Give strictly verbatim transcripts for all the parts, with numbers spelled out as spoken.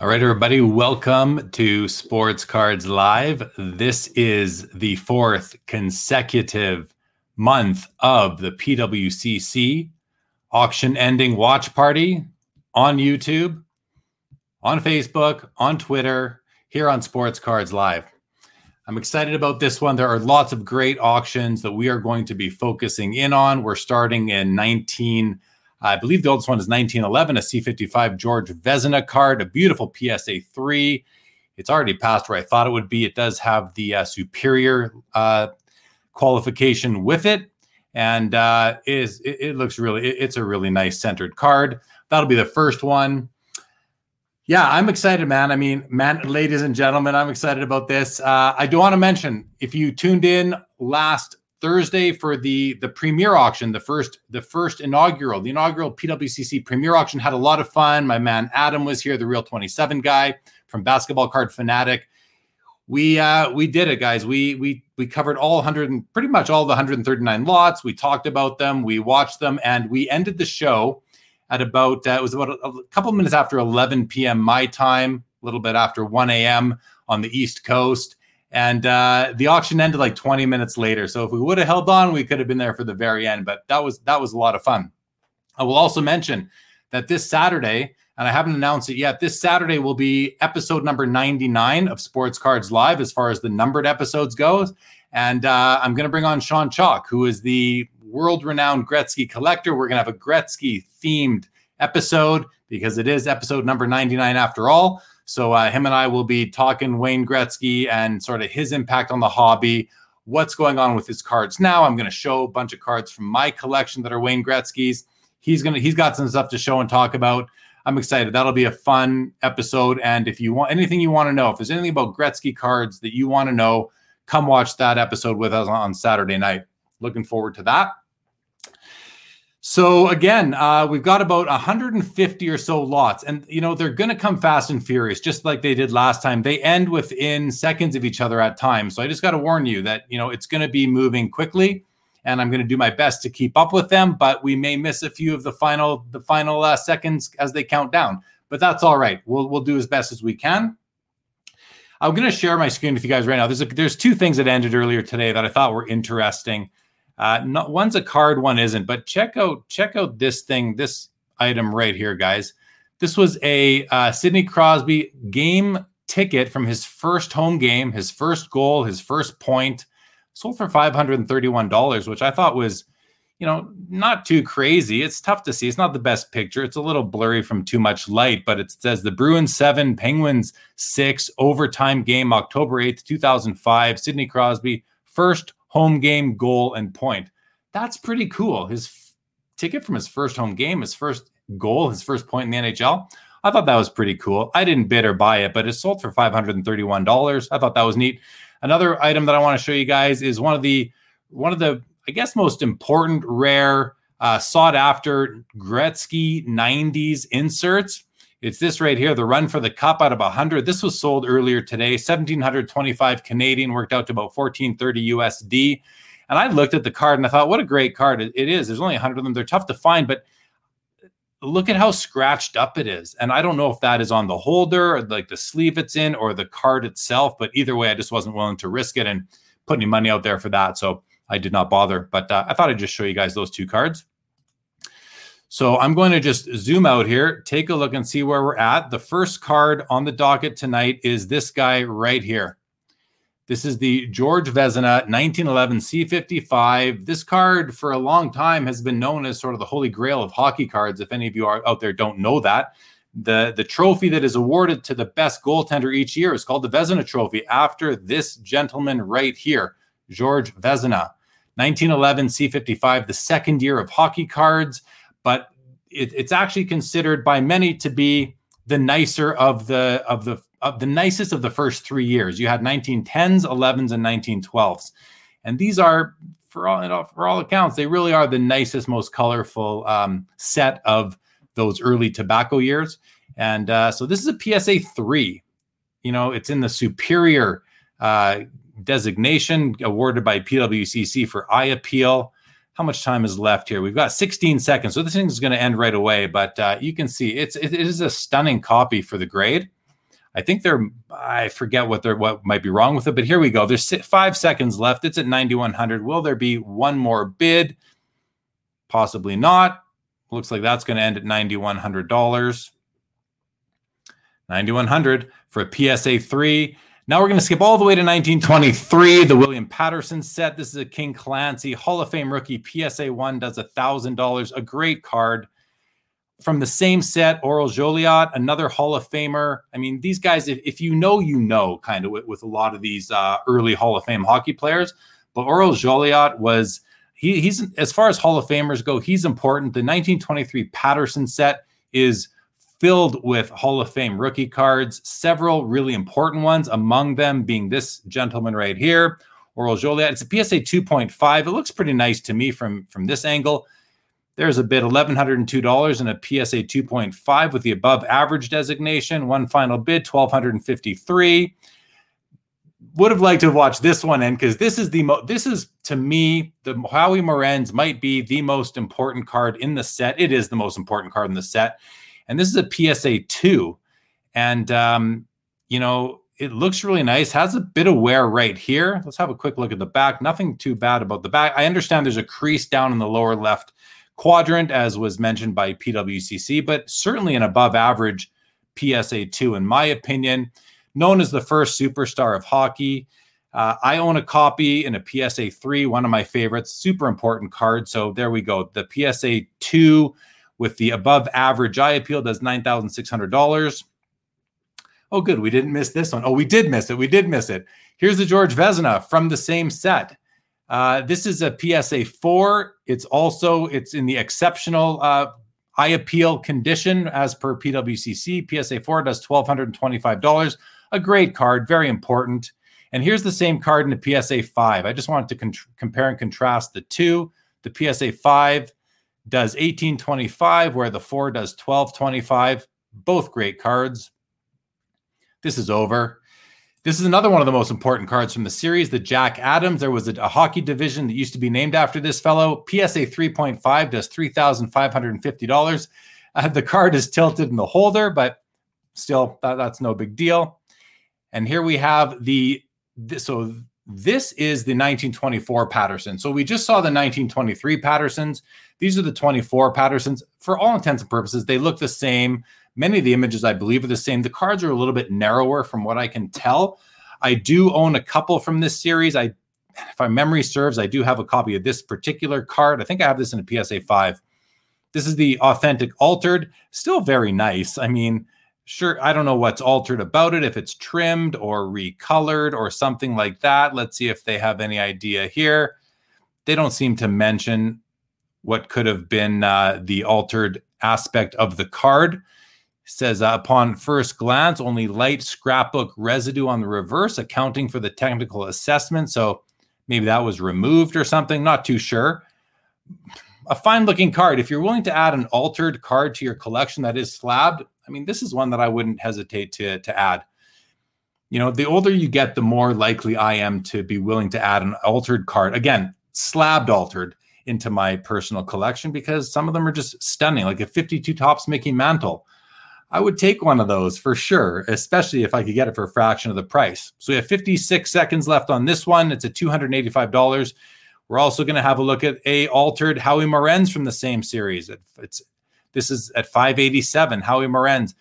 All right, everybody, welcome to Sports Cards Live. This is the fourth consecutive month of the P W C C auction ending watch party on YouTube, on Facebook, on Twitter, here on Sports Cards Live. I'm excited about this one. There are lots of great auctions that we are going to be focusing in on. We're starting in nineteen, I believe the oldest one is nineteen eleven, a C fifty-five George Vezina card, a beautiful P S A three. It's already past where I thought it would be. It does have the uh, superior uh, qualification with it. And uh, is it, it looks really, it, it's a really nice centered card. That'll be the first one. Yeah, I'm excited, man. I mean, man, ladies and gentlemen, I'm excited about this. Uh, I do want to mention, if you tuned in last Thursday for the the premier auction, the first the first inaugural, the inaugural P W C C premier auction, had a lot of fun. My man Adam was here, the Real twenty-seven guy from Basketball Card Fanatic. We uh, we did it, guys. We we we covered all one hundred and pretty much all the one hundred thirty-nine lots. We talked about them, we watched them, and we ended the show at about, uh, it was about a, a couple minutes after eleven p.m. my time, a little bit after one a.m. on the East Coast. And uh, the auction ended like twenty minutes later. So if we would have held on, we could have been there for the very end. But that was that was a lot of fun. I will also mention that this Saturday, and I haven't announced it yet, this Saturday will be episode number ninety-nine of Sports Cards Live as far as the numbered episodes goes. And uh, I'm going to bring on Sean Chalk, who is the world-renowned Gretzky collector. We're going to have a Gretzky-themed episode because it is episode number ninety-nine after all. So uh, him and I will be talking Wayne Gretzky and sort of his impact on the hobby, what's going on with his cards now. I'm going to show a bunch of cards from my collection that are Wayne Gretzky's. He's going to, he's got some stuff to show and talk about. I'm excited. That'll be a fun episode. And if you want anything you want to know, if there's anything about Gretzky cards that you want to know, come watch that episode with us on Saturday night. Looking forward to that. So again, uh, we've got about one hundred fifty or so lots, and you know, they're going to come fast and furious, just like they did last time. They end within seconds of each other at times. So I just got to warn you that, you know, it's going to be moving quickly, and I'm going to do my best to keep up with them, but we may miss a few of the final, the final uh, seconds as they count down, but that's all right. We'll, we'll do as best as we can. I'm going to share my screen with you guys right now. There's a, there's two things that ended earlier today that I thought were interesting. Uh, not, one's a card, one isn't, but check out, check out this thing, this item right here, guys. This was a uh, Sidney Crosby game ticket from his first home game, his first goal, his first point, sold for five hundred thirty-one dollars, which I thought was, you know, not too crazy. It's tough to see. It's not the best picture. It's a little blurry from too much light, but it says the Bruins seven, Penguins six, overtime game, October eighth, two thousand five, Sidney Crosby, first home game, goal, and point. That's pretty cool. His f- ticket from his first home game, his first goal, his first point in the N H L. I thought that was pretty cool. I didn't bid or buy it, but it sold for five hundred thirty-one dollars. I thought that was neat. Another item that I want to show you guys is one of the, one of the, I guess, most important, rare, uh, sought after Gretzky nineties inserts. It's this right here, the Run for the Cup out of one hundred. This was sold earlier today, one thousand seven hundred twenty-five Canadian, worked out to about fourteen thirty U S D. And I looked at the card and I thought, what a great card it is. There's only one hundred of them. They're tough to find, but look at how scratched up it is. And I don't know if that is on the holder or like the sleeve it's in or the card itself, but either way, I just wasn't willing to risk it and put any money out there for that. So I did not bother, but uh, I thought I'd just show you guys those two cards. So I'm going to just zoom out here, take a look and see where we're at. The first card on the docket tonight is this guy right here. This is the George Vezina nineteen eleven C fifty-five. This card for a long time has been known as sort of the holy grail of hockey cards. If any of you are out there don't know that, the, the trophy that is awarded to the best goaltender each year is called the Vezina Trophy, after this gentleman right here, George Vezina. nineteen eleven C fifty-five, the second year of hockey cards. But it, it's actually considered by many to be the nicer of the of the of the nicest of the first three years. You had nineteen tens, elevens, and nineteen twelves, and these are, for all for all accounts, they really are the nicest, most colorful um, set of those early tobacco years. And uh, so this is a P S A three. You know, it's in the superior uh, designation awarded by P W C C for eye appeal. How much time is left here? We've got sixteen seconds. So this thing is going to end right away, but uh, you can see it's, it is a stunning copy for the grade. I think they're, I forget what they're, what might be wrong with it, but here we go. There's five seconds left. It's at ninety-one hundred. Will there be one more bid? Possibly not. Looks like that's going to end at ninety-one hundred dollars. ninety-one hundred dollars for a P S A three. Now we're going to skip all the way to nineteen twenty-three, the William Patterson set. This is a King Clancy Hall of Fame rookie. P S A one does one thousand dollars, a great card. From the same set, Aurel Joliat, another Hall of Famer. I mean, these guys, if, if you know, you know, kind of with, with a lot of these uh, early Hall of Fame hockey players. But Aurel Joliat was, he, he's, as far as Hall of Famers go, he's important. The nineteen twenty-three Patterson set is filled with Hall of Fame rookie cards, several really important ones, among them being this gentleman right here, Aurel Joliat. It's a P S A two point five. It looks pretty nice to me from, from this angle. There's a bid, one thousand one hundred two dollars and a P S A two point five with the above average designation. One final bid, one thousand two hundred fifty-three dollars. Would have liked to have watched this one end because this is the mo- this is, to me, the Howie Morenz might be the most important card in the set. It is the most important card in the set. And this is a P S A two. And, um, you know, it looks really nice. Has a bit of wear right here. Let's have a quick look at the back. Nothing too bad about the back. I understand there's a crease down in the lower left quadrant, as was mentioned by P W C C, but certainly an above average P S A two, in my opinion. Known as the first superstar of hockey. Uh, I own a copy in a P S A three, one of my favorites, super important card. So there we go. The P S A two with the above average eye appeal does nine thousand six hundred dollars. Oh, good. We didn't miss this one. Oh, we did miss it. We did miss it. Here's the George Vezina from the same set. Uh, this is a P S A four. It's also, it's in the exceptional uh, eye appeal condition as per P W C C. P S A four does one thousand two hundred twenty-five dollars. A great card, very important. And here's the same card in the P S A five. I just wanted to con- compare and contrast the two. The P S A five does one thousand eight hundred twenty-five dollars, where the four does one thousand two hundred twenty-five dollars. Both great cards. This is over. This is another one of the most important cards from the series, the Jack Adams. There was a, a hockey division that used to be named after this fellow. P S A three point five does three thousand five hundred fifty dollars. Uh, the card is tilted in the holder, but still, that, that's no big deal. And here we have the, the, so this is the nineteen twenty-four Patterson. So we just saw the nineteen twenty-three Pattersons. These are the twenty-four Pattersons. For all intents and purposes, they look the same. Many of the images, I believe, are the same. The cards are a little bit narrower from what I can tell. I do own a couple from this series. I, if my memory serves, I do have a copy of this particular card. I think I have this in a P S A five. This is the authentic altered. Still very nice. I mean, sure, I don't know what's altered about it, if it's trimmed or recolored or something like that. Let's see if they have any idea here. They don't seem to mention what could have been uh, the altered aspect of the card. Says, uh, upon first glance, only light scrapbook residue on the reverse, accounting for the technical assessment. So maybe that was removed or something. Not too sure. A fine-looking card. If you're willing to add an altered card to your collection that is slabbed, I mean, this is one that I wouldn't hesitate to, to add. You know, the older you get, the more likely I am to be willing to add an altered card. Again, slabbed altered into my personal collection because some of them are just stunning, like a fifty-two Topps Mickey Mantle. I would take one of those for sure, especially if I could get it for a fraction of the price. So we have fifty-six seconds left on this one. It's at two hundred eighty-five dollars. We're also going to have a look at a altered Howie Morenz from the same series. It's This is at five hundred eighty-seven dollars, Howie Morenz.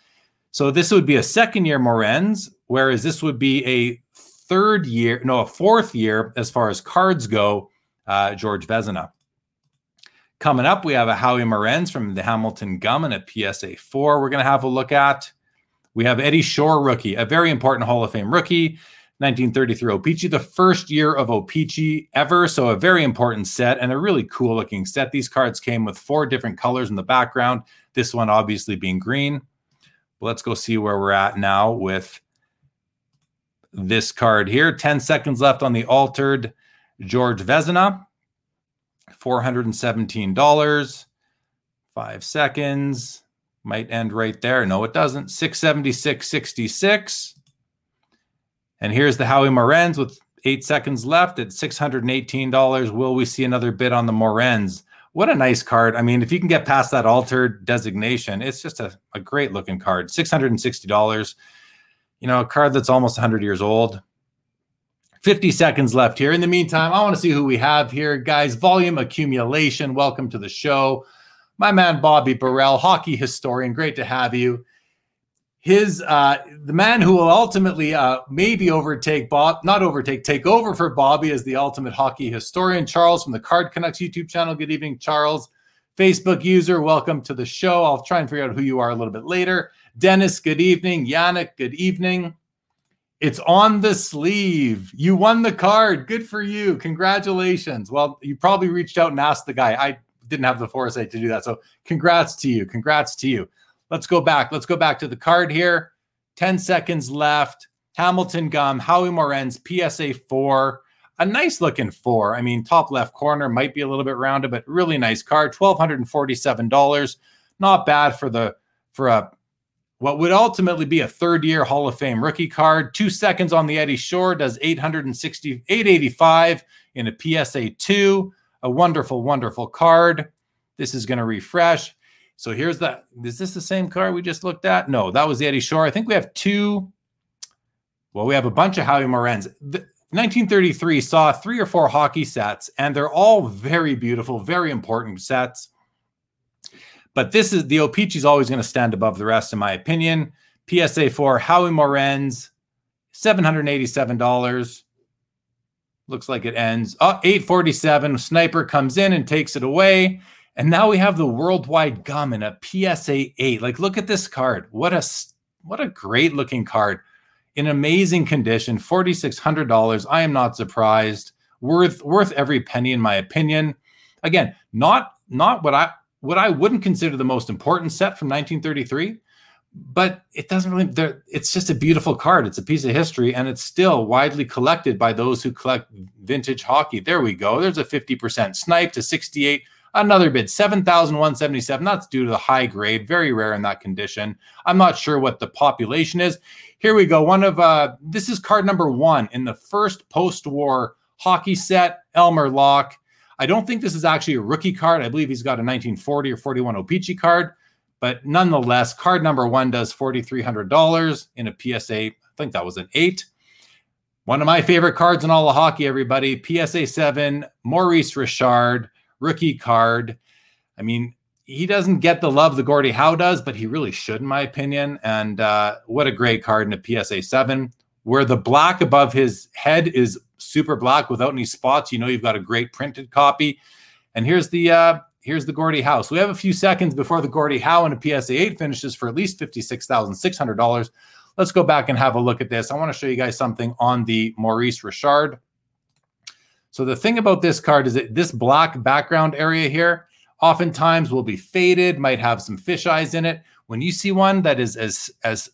So this would be a second-year Morenz, whereas this would be a third year, no, a fourth year as far as cards go, uh, George Vezina. Coming up, we have a Howie Morenz from the Hamilton Gum and a P S A four we're going to have a look at. We have Eddie Shore rookie, a very important Hall of Fame rookie, nineteen thirty-three Opeechee, the first year of Opeechee ever. So a very important set and a really cool looking set. These cards came with four different colors in the background, this one obviously being green. But let's go see where we're at now with this card here. ten seconds left on the altered George Vezina. four hundred seventeen dollars, five seconds, might end right there. No, it doesn't. six hundred seventy-six dollars and sixty-six cents. And here's the Howie Morenz with eight seconds left at six hundred eighteen dollars. Will we see another bid on the Morenz? What a nice card. I mean, if you can get past that altered designation, it's just a, a great looking card. six hundred sixty dollars. you know, a card that's almost one hundred years old. fifty seconds left here. In the meantime, I want to see who we have here. Guys, volume accumulation. Welcome to the show. My man, Bobby Burrell, hockey historian. Great to have you. His uh, the man who will ultimately uh, maybe overtake Bob, not overtake, take over for Bobby as the ultimate hockey historian, Charles from the Card Canucks YouTube channel. Good evening, Charles. Facebook user, welcome to the show. I'll try and figure out who you are a little bit later. Dennis, good evening. Yannick, good evening. It's on the sleeve. You won the card. Good for you. Congratulations. Well, you probably reached out and asked the guy. I didn't have the foresight to do that. So congrats to you. Congrats to you. Let's go back. Let's go back to the card here. ten seconds left. Hamilton Gum, Howie Morenz, P S A four. A nice looking four. I mean, top left corner might be a little bit rounded, but really nice card. one thousand two hundred forty-seven dollars. Not bad for the for a what would ultimately be a third-year Hall of Fame rookie card. Two seconds on the Eddie Shore does eight hundred sixty, eight hundred eighty-five in a P S A two. A wonderful, wonderful card. This is going to refresh. So here's that. Is this the same card we just looked at? No, that was the Eddie Shore. I think we have two. Well, we have a bunch of Howie Morenz. The, nineteen thirty-three saw three or four hockey sets, and they're all very beautiful, very important sets. But this is the Opeechee is always going to stand above the rest, in my opinion. P S A four, Howie Morenz, seven hundred eighty-seven dollars. Looks like it ends. Oh, eight forty-seven. Sniper comes in and takes it away. And now we have the worldwide gum in a P S A eight. Like, look at this card. What a what a great looking card. In amazing condition, four thousand six hundred dollars. I am not surprised. Worth worth every penny, in my opinion. Again, not not what I what I wouldn't consider the most important set from nineteen thirty-three, but it doesn't really. It's just a beautiful card. It's a piece of history, and it's still widely collected by those who collect vintage hockey. There we go. There's a fifty percent snipe to sixty-eight. Another bid, seven thousand one hundred seventy-seven. That's due to the high grade, very rare in that condition. I'm not sure what the population is. Here we go. One of uh, this is card number one in the first post-war hockey set, Elmer Locke. I don't think this is actually a rookie card. I believe he's got a nineteen forty or forty-one Opeechee card, but nonetheless, card number one does four thousand three hundred dollars in a P S A. I think that was an eight. One of my favorite cards in all of hockey, everybody. P S A seven, Maurice Richard. Rookie card. I mean, he doesn't get the love the Gordie Howe does, but he really should, in my opinion. And uh, what a great card in a P S A seven, where the black above his head is super black without any spots. You know, you've got a great printed copy. And here's the uh, here's the Gordie Howe. So we have a few seconds before the Gordie Howe in a P S A eight finishes for at least fifty-six thousand six hundred dollars. Let's go back and have a look at this. I want to show you guys something on the Maurice Richard. So the thing about this card is that this black background area here oftentimes will be faded, might have some fisheyes in it. When you see one that is as, as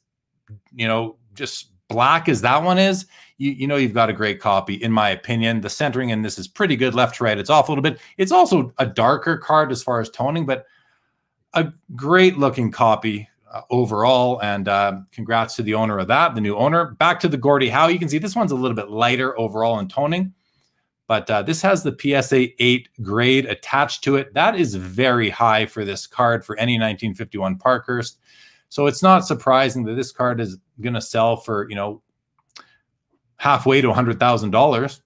you know, just black as that one is, you, you know you've got a great copy, in my opinion. The centering in this is pretty good. Left to right, it's off a little bit. It's also a darker card as far as toning, but a great-looking copy uh, overall. And uh, congrats to the owner of that, the new owner. Back to the Gordie Howe. You can see this one's a little bit lighter overall in toning. But uh, this has the P S A eight grade attached to it. That is very high for this card for any nineteen fifty-one Parkhurst. So it's not surprising that this card is going to sell for, you know, halfway to one hundred thousand dollars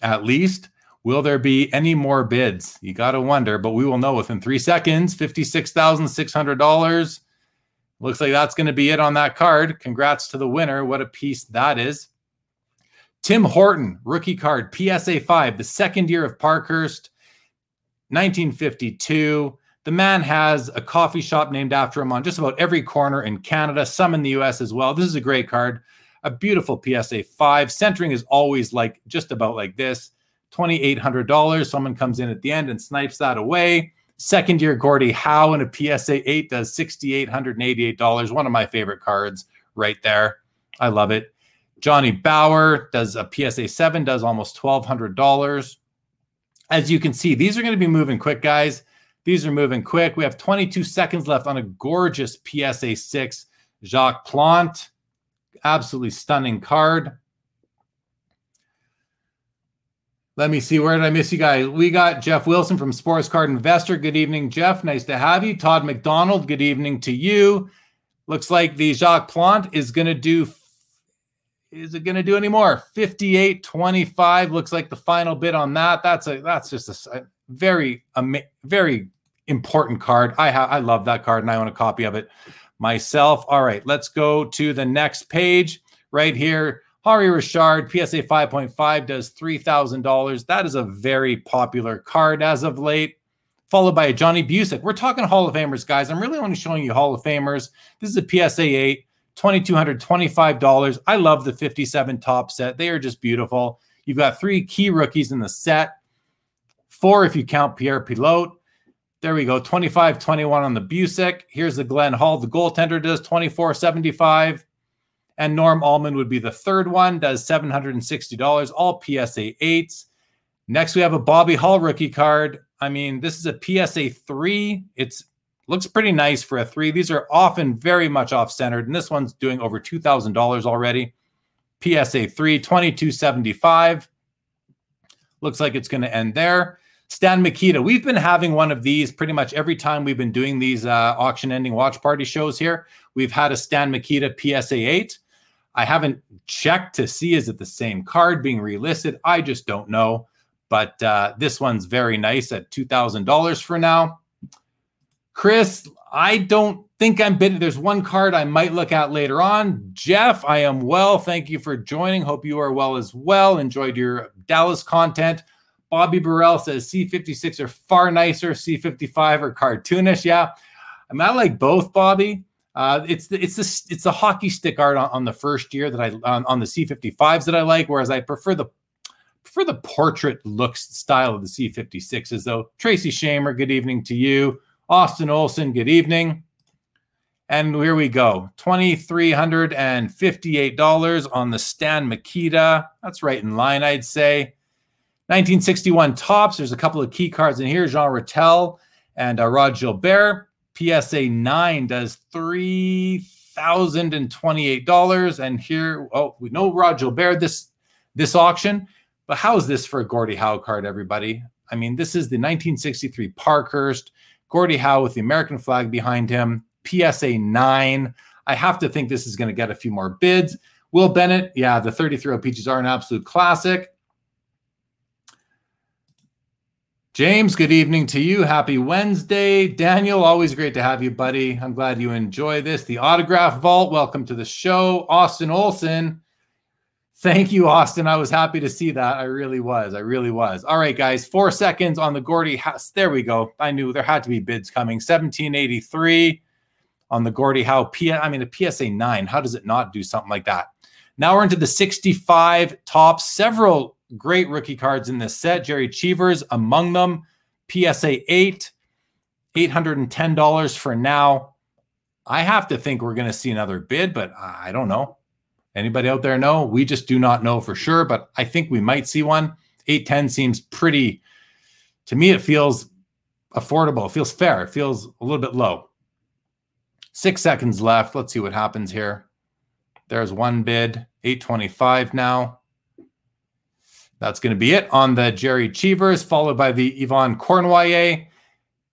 at least. Will there be any more bids? You got to wonder, but we will know within three seconds. fifty-six thousand six hundred dollars. Looks like that's going to be it on that card. Congrats to the winner. What a piece that is. Tim Horton, rookie card, P S A five, the second year of Parkhurst, nineteen fifty-two. The man has a coffee shop named after him on just about every corner in Canada, some in the U S as well. This is a great card, a beautiful P S A five. Centering is always like just about like this, two thousand eight hundred dollars. Someone comes in at the end and snipes that away. Second year Gordie Howe in a P S A eight does six thousand eight hundred eighty-eight dollars. One of my favorite cards right there. I love it. Johnny Bauer does a P S A seven, does almost one thousand two hundred dollars. As you can see, these are going to be moving quick, guys. These are moving quick. We have twenty-two seconds left on a gorgeous P S A six. Jacques Plante, absolutely stunning card. Let me see. Where did I miss you guys? We got Jeff Wilson from Sports Card Investor. Good evening, Jeff. Nice to have you. Todd McDonald, good evening to you. Looks like the Jacques Plante is going to do is it going to do any more? fifty-eight twenty-five looks like the final bid on that. That's a that's just a, a very ama- very important card. I ha- I love that card and I own a copy of it myself. All right, let's go to the next page right here. Howie Richard, P S A five point five, does three thousand dollars. That is a very popular card as of late, followed by a Johnny Busick. We're talking Hall of Famers, guys. I'm really only showing you Hall of Famers. This is a P S A eight, two thousand two hundred twenty-five dollars. I love the fifty-seven top set. They are just beautiful. You've got three key rookies in the set, four if you count Pierre Pilote. There we go, twenty-five twenty-one on the Busick. Here's the Glenn Hall. The goaltender does twenty-four seventy-five. And Norm Allman would be the third one, does seven hundred sixty dollars, all P S A eights. Next, we have a Bobby Hall rookie card. I mean, this is a P S A three. It looks pretty nice for a three. These are often very much off-centered, and this one's doing over two thousand dollars already. P S A three, twenty-two seventy-five. Looks like it's going to end there. Stan Mikita. We've been having one of these pretty much every time we've been doing these uh, auction ending watch party shows here. We've had a Stan Mikita P S A eight. I haven't checked to see, is it the same card being relisted? I just don't know. But uh, this one's very nice at two thousand dollars for now. Chris, I don't think I'm bidding. There's one card I might look at later on. Jeff, I am well. Thank you for joining. Hope you are well as well. Enjoyed your Dallas content. Bobby Burrell says C fifty-six are far nicer. C fifty-five are cartoonish. Yeah, I mean, I like both, Bobby. Uh, it's the it's the it's the hockey stick art on, on the first year that I on, on the C fifty-fives that I like, whereas I prefer the prefer the portrait look style of the C fifty-sixes. Though Tracy Shamer, good evening to you. Austin Olson, good evening. And here we go, two thousand three hundred fifty-eight dollars on the Stan Mikita. That's right in line, I'd say. nineteen sixty-one tops. There's a couple of key cards in here. Jean Rattel and uh, Rod Gilbert. P S A nine does three thousand twenty-eight dollars. And here, oh, we know Rod Gilbert this this auction. But how is this for a Gordie Howe card, everybody? I mean, this is the nineteen sixty-three Parkhurst. Gordie Howe with the American flag behind him. P S A nine. I have to think this is going to get a few more bids. Will Bennett. Yeah, the thirty-three Opeechees are an absolute classic. James, good evening to you. Happy Wednesday. Daniel, always great to have you, buddy. I'm glad you enjoy this. The Autograph Vault, welcome to the show. Austin Olson, thank you, Austin. I was happy to see that. I really was. I really was. All right, guys, four seconds on the Gordie Howe. There we go. I knew there had to be bids coming. seventeen eighty-three on the Gordie Howe. P- I mean, a P S A nine. How does it not do something like that? Now we're into the sixty-five tops. Several great rookie cards in this set. Jerry Cheevers among them. P S A eight, eight hundred ten dollars for now. I have to think we're going to see another bid, but I don't know. Anybody out there know? We just do not know for sure, but I think we might see one. eight ten seems pretty, to me it feels affordable. It feels fair. It feels a little bit low. Six seconds left. Let's see what happens here. There's one bid. eight twenty-five now. That's going to be it on the Jerry Cheevers, followed by the Yvon Cornoyer.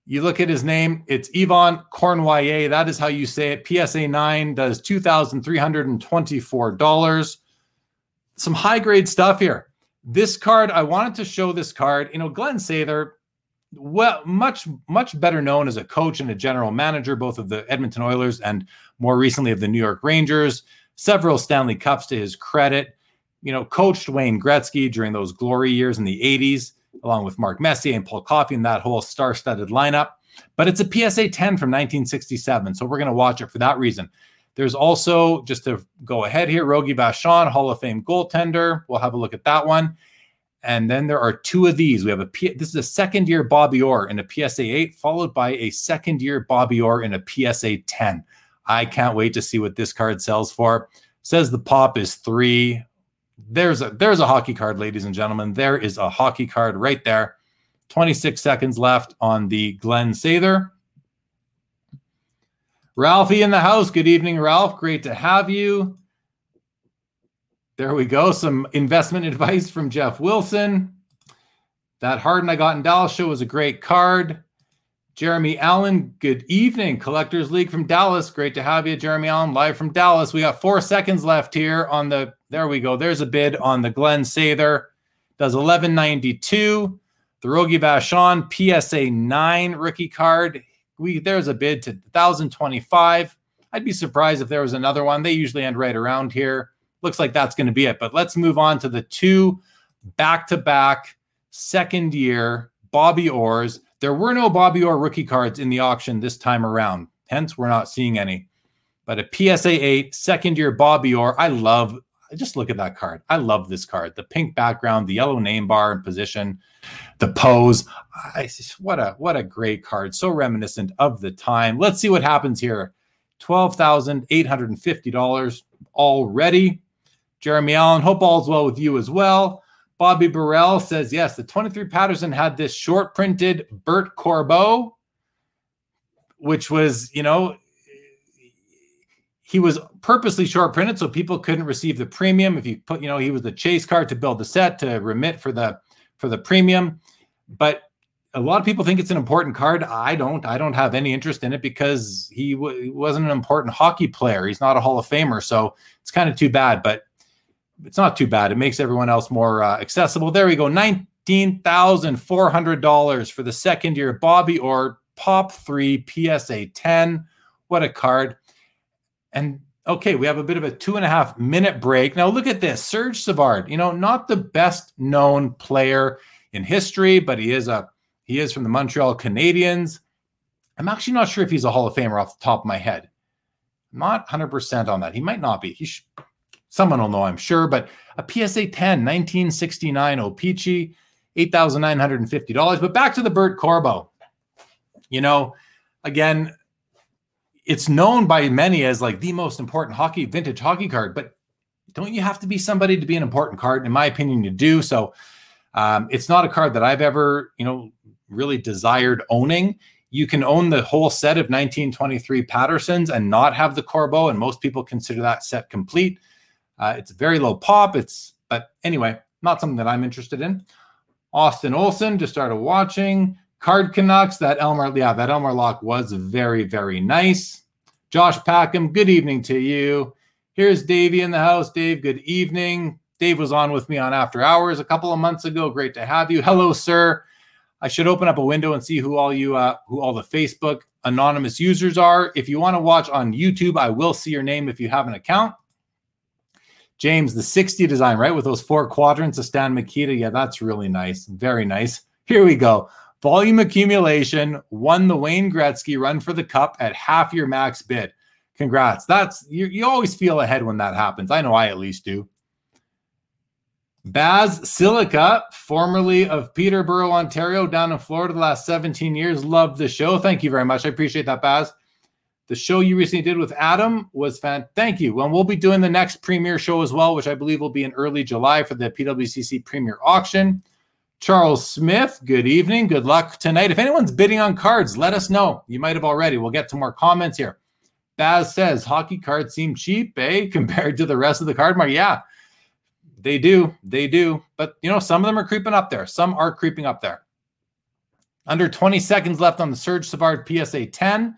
You look at his name, it's Yvon Cornoyer. That is how you say it. P S A nine does two thousand three hundred twenty-four dollars. Some high-grade stuff here. This card, I wanted to show this card. You know, Glenn Sather, well, much, much better known as a coach and a general manager, both of the Edmonton Oilers and more recently of the New York Rangers. Several Stanley Cups to his credit. You know, coached Wayne Gretzky during those glory years in the eighties, along with Mark Messier and Paul Coffey and that whole star-studded lineup. But it's a P S A ten from nineteen sixty-seven, so we're going to watch it for that reason. There's also, just to go ahead here, Rogie Vachon, Hall of Fame goaltender. We'll have a look at that one. And then there are two of these. We have a P- this is a second-year Bobby Orr in a P S A eight, followed by a second-year Bobby Orr in a P S A ten. I can't wait to see what this card sells for. Says the pop is three. There's a there's a hockey card, ladies and gentlemen. There is a hockey card right there. twenty-six seconds left on the Glenn Sather. Ralphie in the house. Good evening, Ralph. Great to have you. There we go. Some investment advice from Jeff Wilson. That Harden I Got in Dallas show was a great card. Jeremy Allen, good evening. Collectors League from Dallas. Great to have you, Jeremy Allen, live from Dallas. We got four seconds left here on the, there we go. There's a bid on the Glenn Sather. Does eleven ninety-two. The Rogi Vachon P S A nine rookie card. We There's a bid to one thousand twenty-five. I'd be surprised if there was another one. They usually end right around here. Looks like that's going to be it. But let's move on to the two back-to-back second-year Bobby Orrs. There were no Bobby Orr rookie cards in the auction this time around. Hence, we're not seeing any. But a P S A eight second-year Bobby Orr. I love Just look at that card. I love this card. The pink background, the yellow name bar and position, the pose. I, what a what a great card. So reminiscent of the time. Let's see what happens here. twelve thousand eight hundred fifty dollars already. Jeremy Allen, hope all's well with you as well. Bobby Burrell says, yes, the twenty-three Patterson had this short printed Bert Corbeau, which was, you know, he was purposely short printed so people couldn't receive the premium. If you put, you know, he was the chase card to build the set to remit for the for the premium. But a lot of people think it's an important card. I don't. I don't have any interest in it because he, w- he wasn't an important hockey player. He's not a Hall of Famer, so it's kind of too bad. But it's not too bad. It makes everyone else more uh, accessible. There we go. Nineteen thousand four hundred dollars for the second year Bobby Orr Pop Three P S A ten. What a card. And, okay, we have a bit of a two-and-a-half-minute break. Now, look at this. Serge Savard, you know, not the best-known player in history, but he is a he is from the Montreal Canadiens. I'm actually not sure if he's a Hall of Famer off the top of my head. Not one hundred percent on that. He might not be. He should, someone will know, I'm sure. But a P S A ten, nineteen sixty-nine Opeechee, eight thousand nine hundred fifty dollars. But back to the Bert Corbeau. You know, again, it's known by many as like the most important hockey vintage hockey card, but don't you have to be somebody to be an important card? In my opinion, you do. So um, it's not a card that I've ever, you know, really desired owning. You can own the whole set of nineteen twenty-three Pattersons and not have the Corbeau. And most people consider that set complete. Uh, it's very low pop. It's, but anyway, not something that I'm interested in. Austin Olson just started watching. Card Canucks, that Elmer, yeah, that Elmer Lock was very, very nice. Josh Packham, good evening to you. Here's Davey in the house. Dave, good evening. Dave was on with me on After Hours a couple of months ago. Great to have you. Hello, sir. I should open up a window and see who all you, uh, who all the Facebook anonymous users are. If you want to watch on YouTube, I will see your name if you have an account. James, the sixty design, right? With those four quadrants of Stan Mikita. Yeah, that's really nice. Very nice. Here we go. Volume accumulation, won the Wayne Gretzky run for the cup at half your max bid. Congrats. That's you, you always feel ahead when that happens. I know I at least do. Baz Silica, formerly of Peterborough, Ontario, down in Florida the last seventeen years. Love the show. Thank you very much. I appreciate that, Baz. The show you recently did with Adam was fan. Thank you. And we'll be doing the next premiere show as well, which I believe will be in early July for the P W C C premiere auction. Charles Smith, good evening. Good luck tonight. If anyone's bidding on cards, let us know. You might have already. We'll get to more comments here. Baz says, hockey cards seem cheap, eh, compared to the rest of the card market. Yeah, they do. They do. But, you know, some of them are creeping up there. Some are creeping up there. Under twenty seconds left on the Serge Savard P S A ten.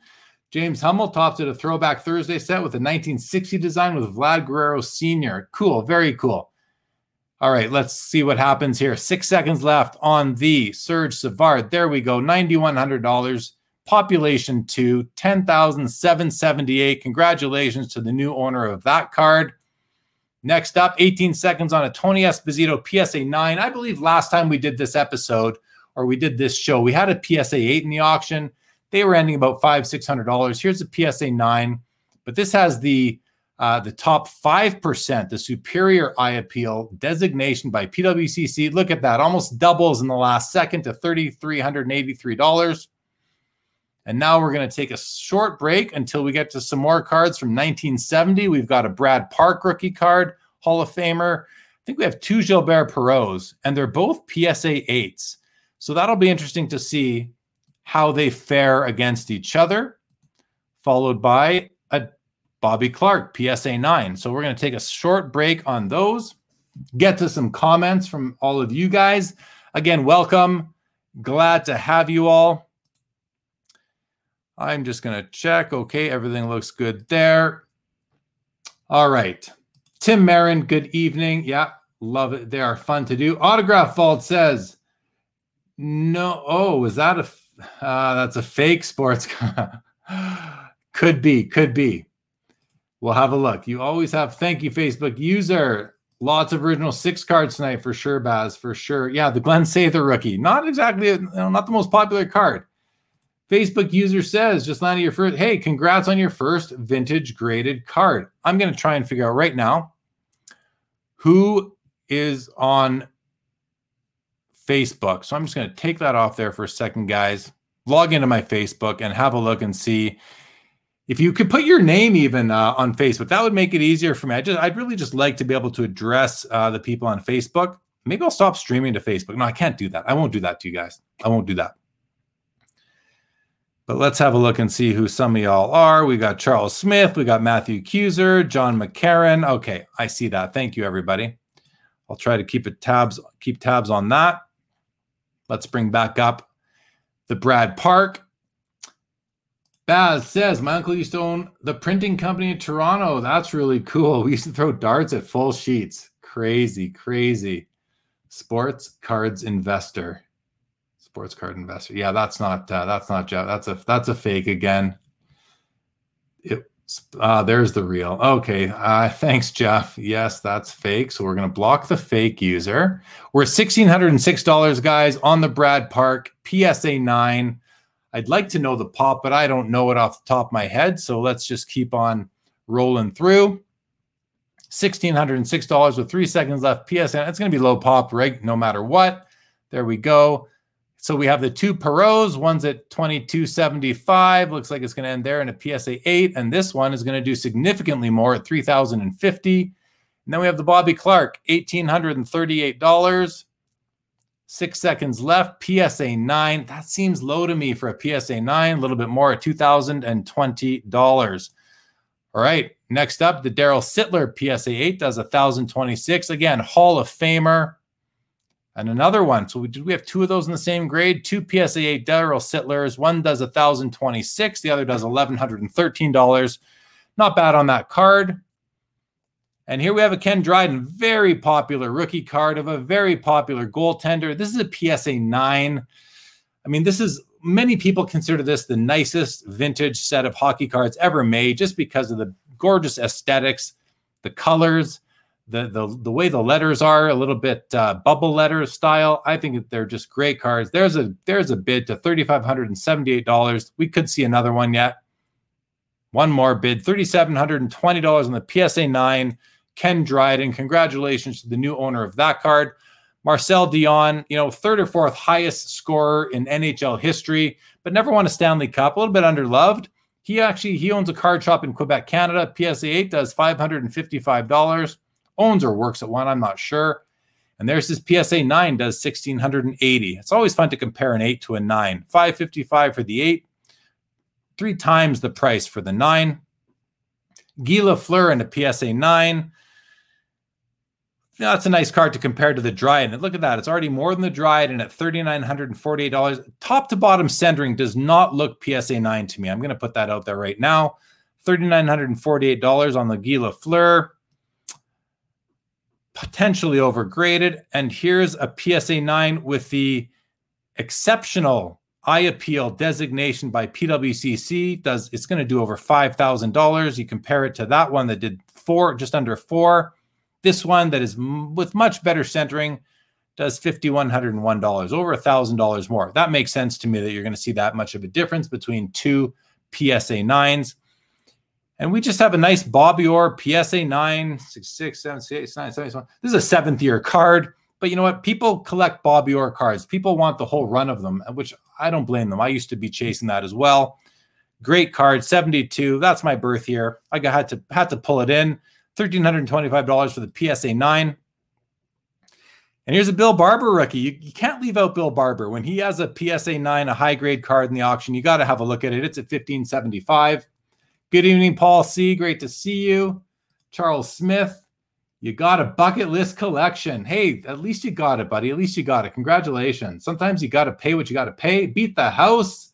James Hummel topped it a Throwback Thursday set with a nineteen sixty design with Vlad Guerrero Senior Cool. Very cool. All right, let's see what happens here. Six seconds left on the Serge Savard. There we go, nine thousand one hundred dollars. Population two, ten thousand seven hundred seventy-eight dollars. Congratulations to the new owner of that card. Next up, eighteen seconds on a Tony Esposito P S A nine. I believe last time we did this episode, or we did this show, we had a P S A eight in the auction. They were ending about five hundred dollars, six hundred dollars. Here's a P S A nine, but this has the Uh, the top five percent, the superior eye appeal designation by P W C C. Look at that. Almost doubles in the last second to three thousand three hundred eighty-three dollars. And now we're going to take a short break until we get to some more cards from nineteen seventy. We've got a Brad Park rookie card, Hall of Famer. I think we have two Gilbert Perreaults, and they're both P S A eights. So that'll be interesting to see how they fare against each other, followed by a Bobby Clark, P S A nine. So we're going to take a short break on those, get to some comments from all of you guys. Again, welcome. Glad to have you all. I'm just going to check. Okay, everything looks good there. All right. Tim Marin, good evening. Yeah, love it. They are fun to do. Autograph Vault says, no. Oh, is that a, uh, that's a fake sports car. Could be, could be. We'll have a look. You always have. Thank you, Facebook user. Lots of original six cards tonight for sure, Baz, for sure. Yeah, the Glenn Sather rookie. Not exactly, you know, not the most popular card. Facebook user says, just landed your first. Hey, congrats on your first vintage graded card. I'm going to try and figure out right now who is on Facebook. So I'm just going to take that off there for a second, guys. Log into my Facebook and have a look and see if you could put your name even uh, on Facebook. That would make it easier for me. I just, I'd really just like to be able to address uh, the people on Facebook. Maybe I'll stop streaming to Facebook. No, I can't do that. I won't do that to you guys. I won't do that. But let's have a look and see who some of y'all are. We got Charles Smith. We got Matthew Cuser, John McCarran. Okay, I see that. Thank you, everybody. I'll try to keep it tabs, keep tabs on that. Let's bring back up the Brad Park. Baz says, my uncle used to own the printing company in Toronto. That's really cool. We used to throw darts at full sheets. Crazy, crazy. Sports cards investor. Sports card investor. Yeah, that's not uh, that's not Jeff. That's a that's a fake again. It uh, there's the real. Okay, uh, thanks, Jeff. Yes, that's fake. So we're gonna block the fake user. We're one thousand six hundred six dollars, guys, on the Brad Park P S A nine. I'd like to know the pop, but I don't know it off the top of my head. So let's just keep on rolling through. one thousand six hundred six dollars with three seconds left. P S A. It's gonna be low pop, right? No matter what. There we go. So we have the two Perreaults. One's at twenty-two seventy-five. Looks like it's going to end there in a P S A eight. And this one is going to do significantly more at three thousand fifty. And then we have the Bobby Clark, one thousand eight hundred thirty-eight dollars. Six seconds left, P S A nine. That seems low to me for a P S A nine. A little bit more at two thousand twenty dollars. All right. Next up, the Darryl Sittler P S A eight does one thousand twenty-six dollars. Again, Hall of Famer. And another one. So we did we have two of those in the same grade? Two P S A eight Darryl Sittlers. One does one thousand twenty-six dollars. The other does one thousand one hundred thirteen dollars. Not bad on that card. And here we have a Ken Dryden. Very popular rookie card of a very popular goaltender. This is a P S A nine. I mean, this is, many people consider this the nicest vintage set of hockey cards ever made just because of the gorgeous aesthetics, the colors, The, the the way the letters are, a little bit uh, bubble letter style. I think that they're just great cards. There's a there's a bid to three thousand five hundred seventy-eight dollars. We could see another one yet. One more bid, three thousand seven hundred twenty dollars on the P S A nine. Ken Dryden, congratulations to the new owner of that card. Marcel Dion, you know, third or fourth highest scorer in N H L history, but never won a Stanley Cup. A little bit underloved. He actually he owns a card shop in Quebec, Canada. P S A eight does five hundred fifty-five dollars. Owns or works at one, I'm not sure. And there's this P S A nine does one thousand six hundred eighty. It's always fun to compare an eight to a nine. five hundred fifty-five for the eight, three times the price for the nine. Guy Lafleur and a P S A nine. Now, that's a nice card to compare to the Dryden. And look at that. It's already more than the Dryden at three thousand nine hundred forty-eight dollars. Top to bottom centering does not look P S A nine to me. I'm going to put that out there right now. three thousand nine hundred forty-eight dollars on the Guy Lafleur. Potentially overgraded. And here's a P S A nine with the exceptional eye appeal designation by P W C C. Does it's going to do over five thousand dollars. You compare it to that one that did four, just under four. This one that is m- with much better centering does five thousand one hundred one dollars, over one thousand dollars more. That makes sense to me that you're going to see that much of a difference between two P S A nines. And we just have a nice Bobby Orr P S A nine, six, six, seven, six, nine, seven, seven. This is a seventh year card, but you know what? People collect Bobby Orr cards. People want the whole run of them, which I don't blame them. I used to be chasing that as well. Great card, seventy-two. That's my birth year. I got, had to had to pull it in. one thousand three hundred twenty-five dollars for the P S A nine. And here's a Bill Barber rookie. You, you can't leave out Bill Barber. When he has a P S A nine, a high grade card in the auction, you got to have a look at it. It's at fifteen seventy-five. Good evening, Paul C. Great to see you. Charles Smith, you got a bucket list collection. Hey, at least you got it, buddy. At least you got it. Congratulations. Sometimes you got to pay what you got to pay. Beat the house.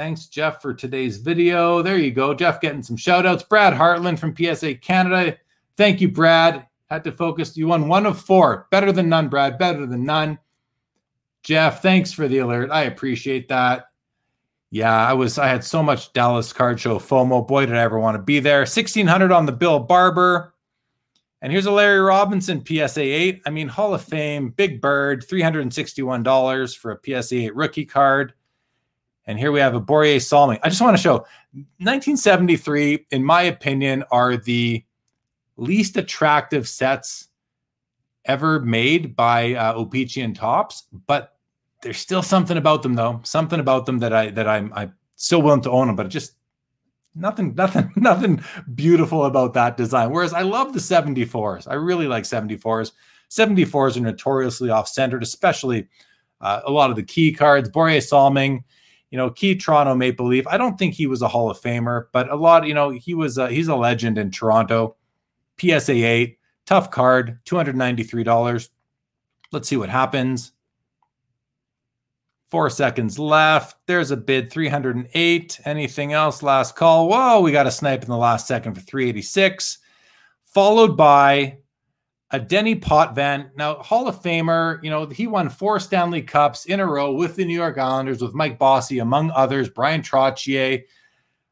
Thanks, Jeff, for today's video. There you go. Jeff getting some shout-outs. Brad Hartland from P S A Canada. Thank you, Brad. Had to focus. You won one of four. Better than none, Brad. Better than none. Jeff, thanks for the alert. I appreciate that. Yeah, I was. I had so much Dallas Card Show FOMO. Boy, did I ever want to be there. sixteen hundred on the Bill Barber. And here's a Larry Robinson P S A eight. I mean, Hall of Fame, Big Bird, three hundred sixty-one dollars for a P S A eight rookie card. And here we have a Boreal Salmi. I just want to show nineteen seventy-three, in my opinion, are the least attractive sets ever made by uh, Opeechee and Topps. But there's still something about them, though. Something about them that I that I'm I'm still willing to own them, but it just nothing, nothing, nothing beautiful about that design. Whereas I love the seventy-fours. I really like seventy-fours. seventy-fours are notoriously off-centered, especially uh, a lot of the key cards. Boreal Salming, you know, key Toronto Maple Leaf. I don't think he was a Hall of Famer, but a lot, you know, he was, a, he's a legend in Toronto. P S A eight, tough card, two hundred ninety-three dollars. Let's see what happens. Four seconds left. There's a bid, three hundred eight. Anything else? Last call. Whoa, we got a snipe in the last second for three eighty-six, followed by a Denny Potvin. Now, Hall of Famer, you know, he won four Stanley Cups in a row with the New York Islanders, with Mike Bossy, among others, Brian Trottier.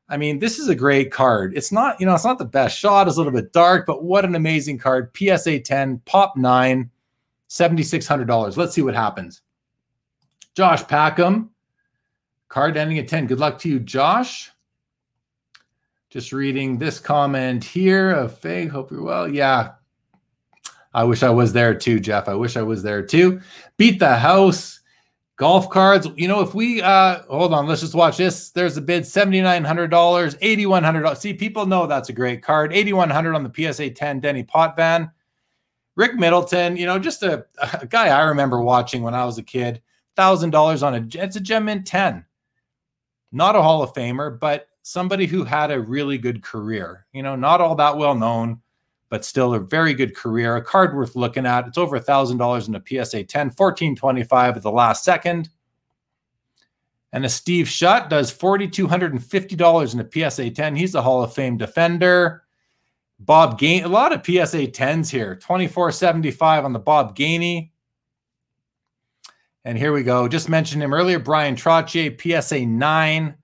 I mean, this is a great card. It's not, you know, it's not the best shot. It's a little bit dark, but what an amazing card. P S A ten, Pop nine, seven thousand six hundred dollars. Let's see what happens. Josh Packham, card ending at ten. Good luck to you, Josh. Just reading this comment here of Faye. Hope you're well. Yeah. I wish I was there too, Jeff. I wish I was there too. Beat the house. Golf cards. You know, if we, uh, hold on, let's just watch this. There's a bid, seven thousand nine hundred dollars, eight thousand one hundred dollars. See, people know that's a great card. eight thousand one hundred dollars on the P S A ten Denny Potvin. Rick Middleton, you know, just a, a guy I remember watching when I was a kid. one thousand dollars on a, it's a gem mint ten. Not a Hall of Famer, but somebody who had a really good career. You know, not all that well known, but still a very good career. A card worth looking at. It's over one thousand dollars in a P S A ten, fourteen twenty-five at the last second. And a Steve Schutt does four thousand two hundred fifty dollars in a P S A ten. He's a Hall of Fame defender. Bob Gainey, a lot of P S A tens here. twenty-four seventy-five on the Bob Gainey. And here we go. Just mentioned him earlier, Brian Trottier, P S A nine.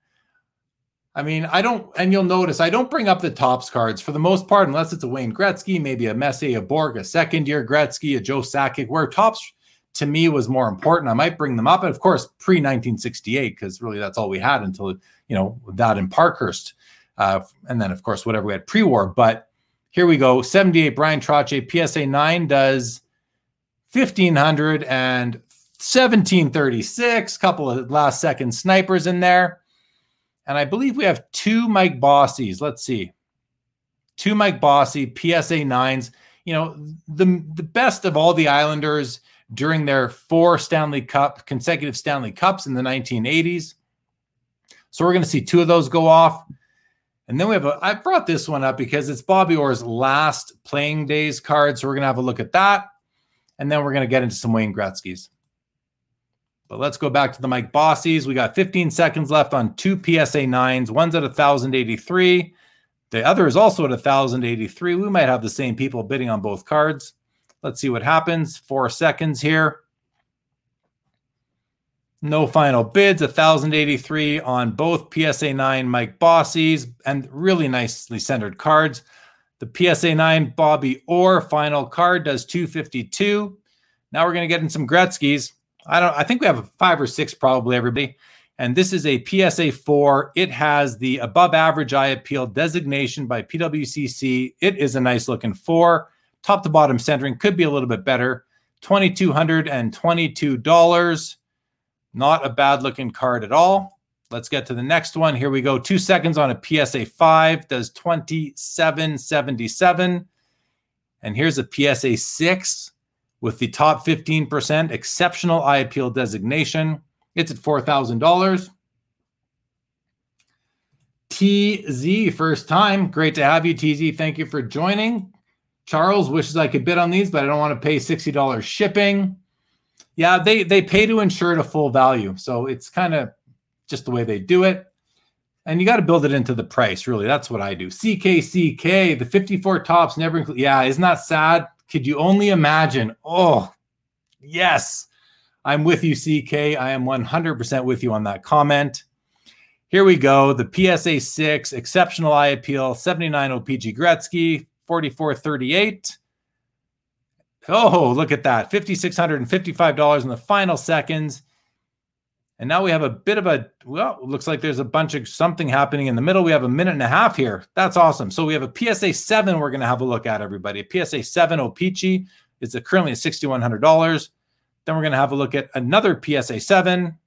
I mean, I don't, and you'll notice, I don't bring up the Topps cards for the most part, unless it's a Wayne Gretzky, maybe a Messier, a Borg, a second-year Gretzky, a Joe Sakic, where Topps, to me, was more important. I might bring them up, and of course, pre-nineteen sixty-eight, because really that's all we had until, you know, that in Parkhurst. Uh, and then, of course, whatever we had pre-war. But here we go. seventy-eight, Brian Trottier, P S A nine does fifteen hundred dollars and seventeen thirty-six, couple of last second snipers in there. And I believe we have two Mike Bossies. Let's see. Two Mike Bossy, P S A nines. You know, the, the best of all the Islanders during their four Stanley Cup, consecutive Stanley Cups in the nineteen eighties. So we're going to see two of those go off. And then we have a, I brought this one up because it's Bobby Orr's last playing days card. So we're going to have a look at that. And then we're going to get into some Wayne Gretzky's. But let's go back to the Mike Bossies. We got fifteen seconds left on two P S A nines. One's at one thousand eighty-three. The other is also at one thousand eighty-three. We might have the same people bidding on both cards. Let's see what happens. Four seconds here. No final bids. one thousand eighty-three on both P S A nine Mike Bossies, and really nicely centered cards. The P S A nine Bobby Orr final card does two hundred fifty-two. Now we're going to get in some Gretzky's. I don't, I think we have five or six, probably, everybody. And this is a P S A four. It has the above average eye appeal designation by P W C C. It is a nice looking four. Top to bottom centering could be a little bit better. two thousand two hundred twenty-two dollars. Not a bad looking card at all. Let's get to the next one. Here we go. Two seconds on a P S A five. Does two thousand seven hundred seventy-seven dollars. And here's a P S A six. With the top fifteen percent exceptional eye appeal designation. It's at four thousand dollars. T Z, first time. Great to have you, T Z. Thank you for joining. Charles wishes I could bid on these, but I don't want to pay sixty dollars shipping. Yeah, they, they pay to insure to full value. So it's kind of just the way they do it. And you got to build it into the price, really. That's what I do. C K C K, the fifty-four tops never include. Yeah, isn't that sad? Could you only imagine? Oh, yes. I'm with you, C K. I am one hundred percent with you on that comment. Here we go. The P S A six, exceptional eye appeal, seventy-nine Opeechee Gretzky, forty-four thirty-eight. Oh, look at that. five thousand six hundred fifty-five dollars in the final seconds. And now we have a bit of a, well, it looks like there's a bunch of something happening in the middle. We have a minute and a half here. That's awesome. So we have a P S A seven we're going to have a look at, everybody. A P S A seven Opeechee. It's currently at six thousand one hundred dollars. Then we're going to have a look at another P S A seven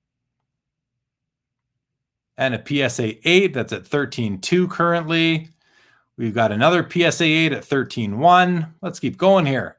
and a P S A eight that's at thirteen two currently. We've got another P S A eight at thirteen one. Let's keep going here.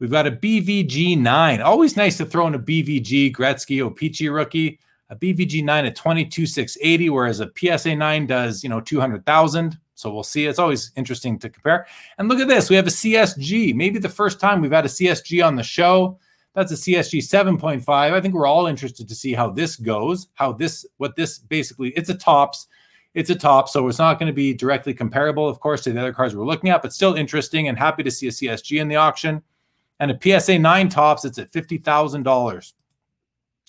We've got a B V G nine. Always nice to throw in a B V G, Gretzky, Opeechee rookie. A B V G nine at twenty-two thousand six hundred eighty, whereas a P S A nine does, you know, two hundred thousand. So we'll see. It's always interesting to compare. And look at this. We have a C S G. Maybe the first time we've had a C S G on the show. That's a C S G seven point five. I think we're all interested to see how this goes, how this, what this basically, it's a tops. It's a top, so it's not going to be directly comparable, of course, to the other cards we're looking at, but still interesting and happy to see a C S G in the auction. And a P S A nine tops, it's at fifty thousand dollars.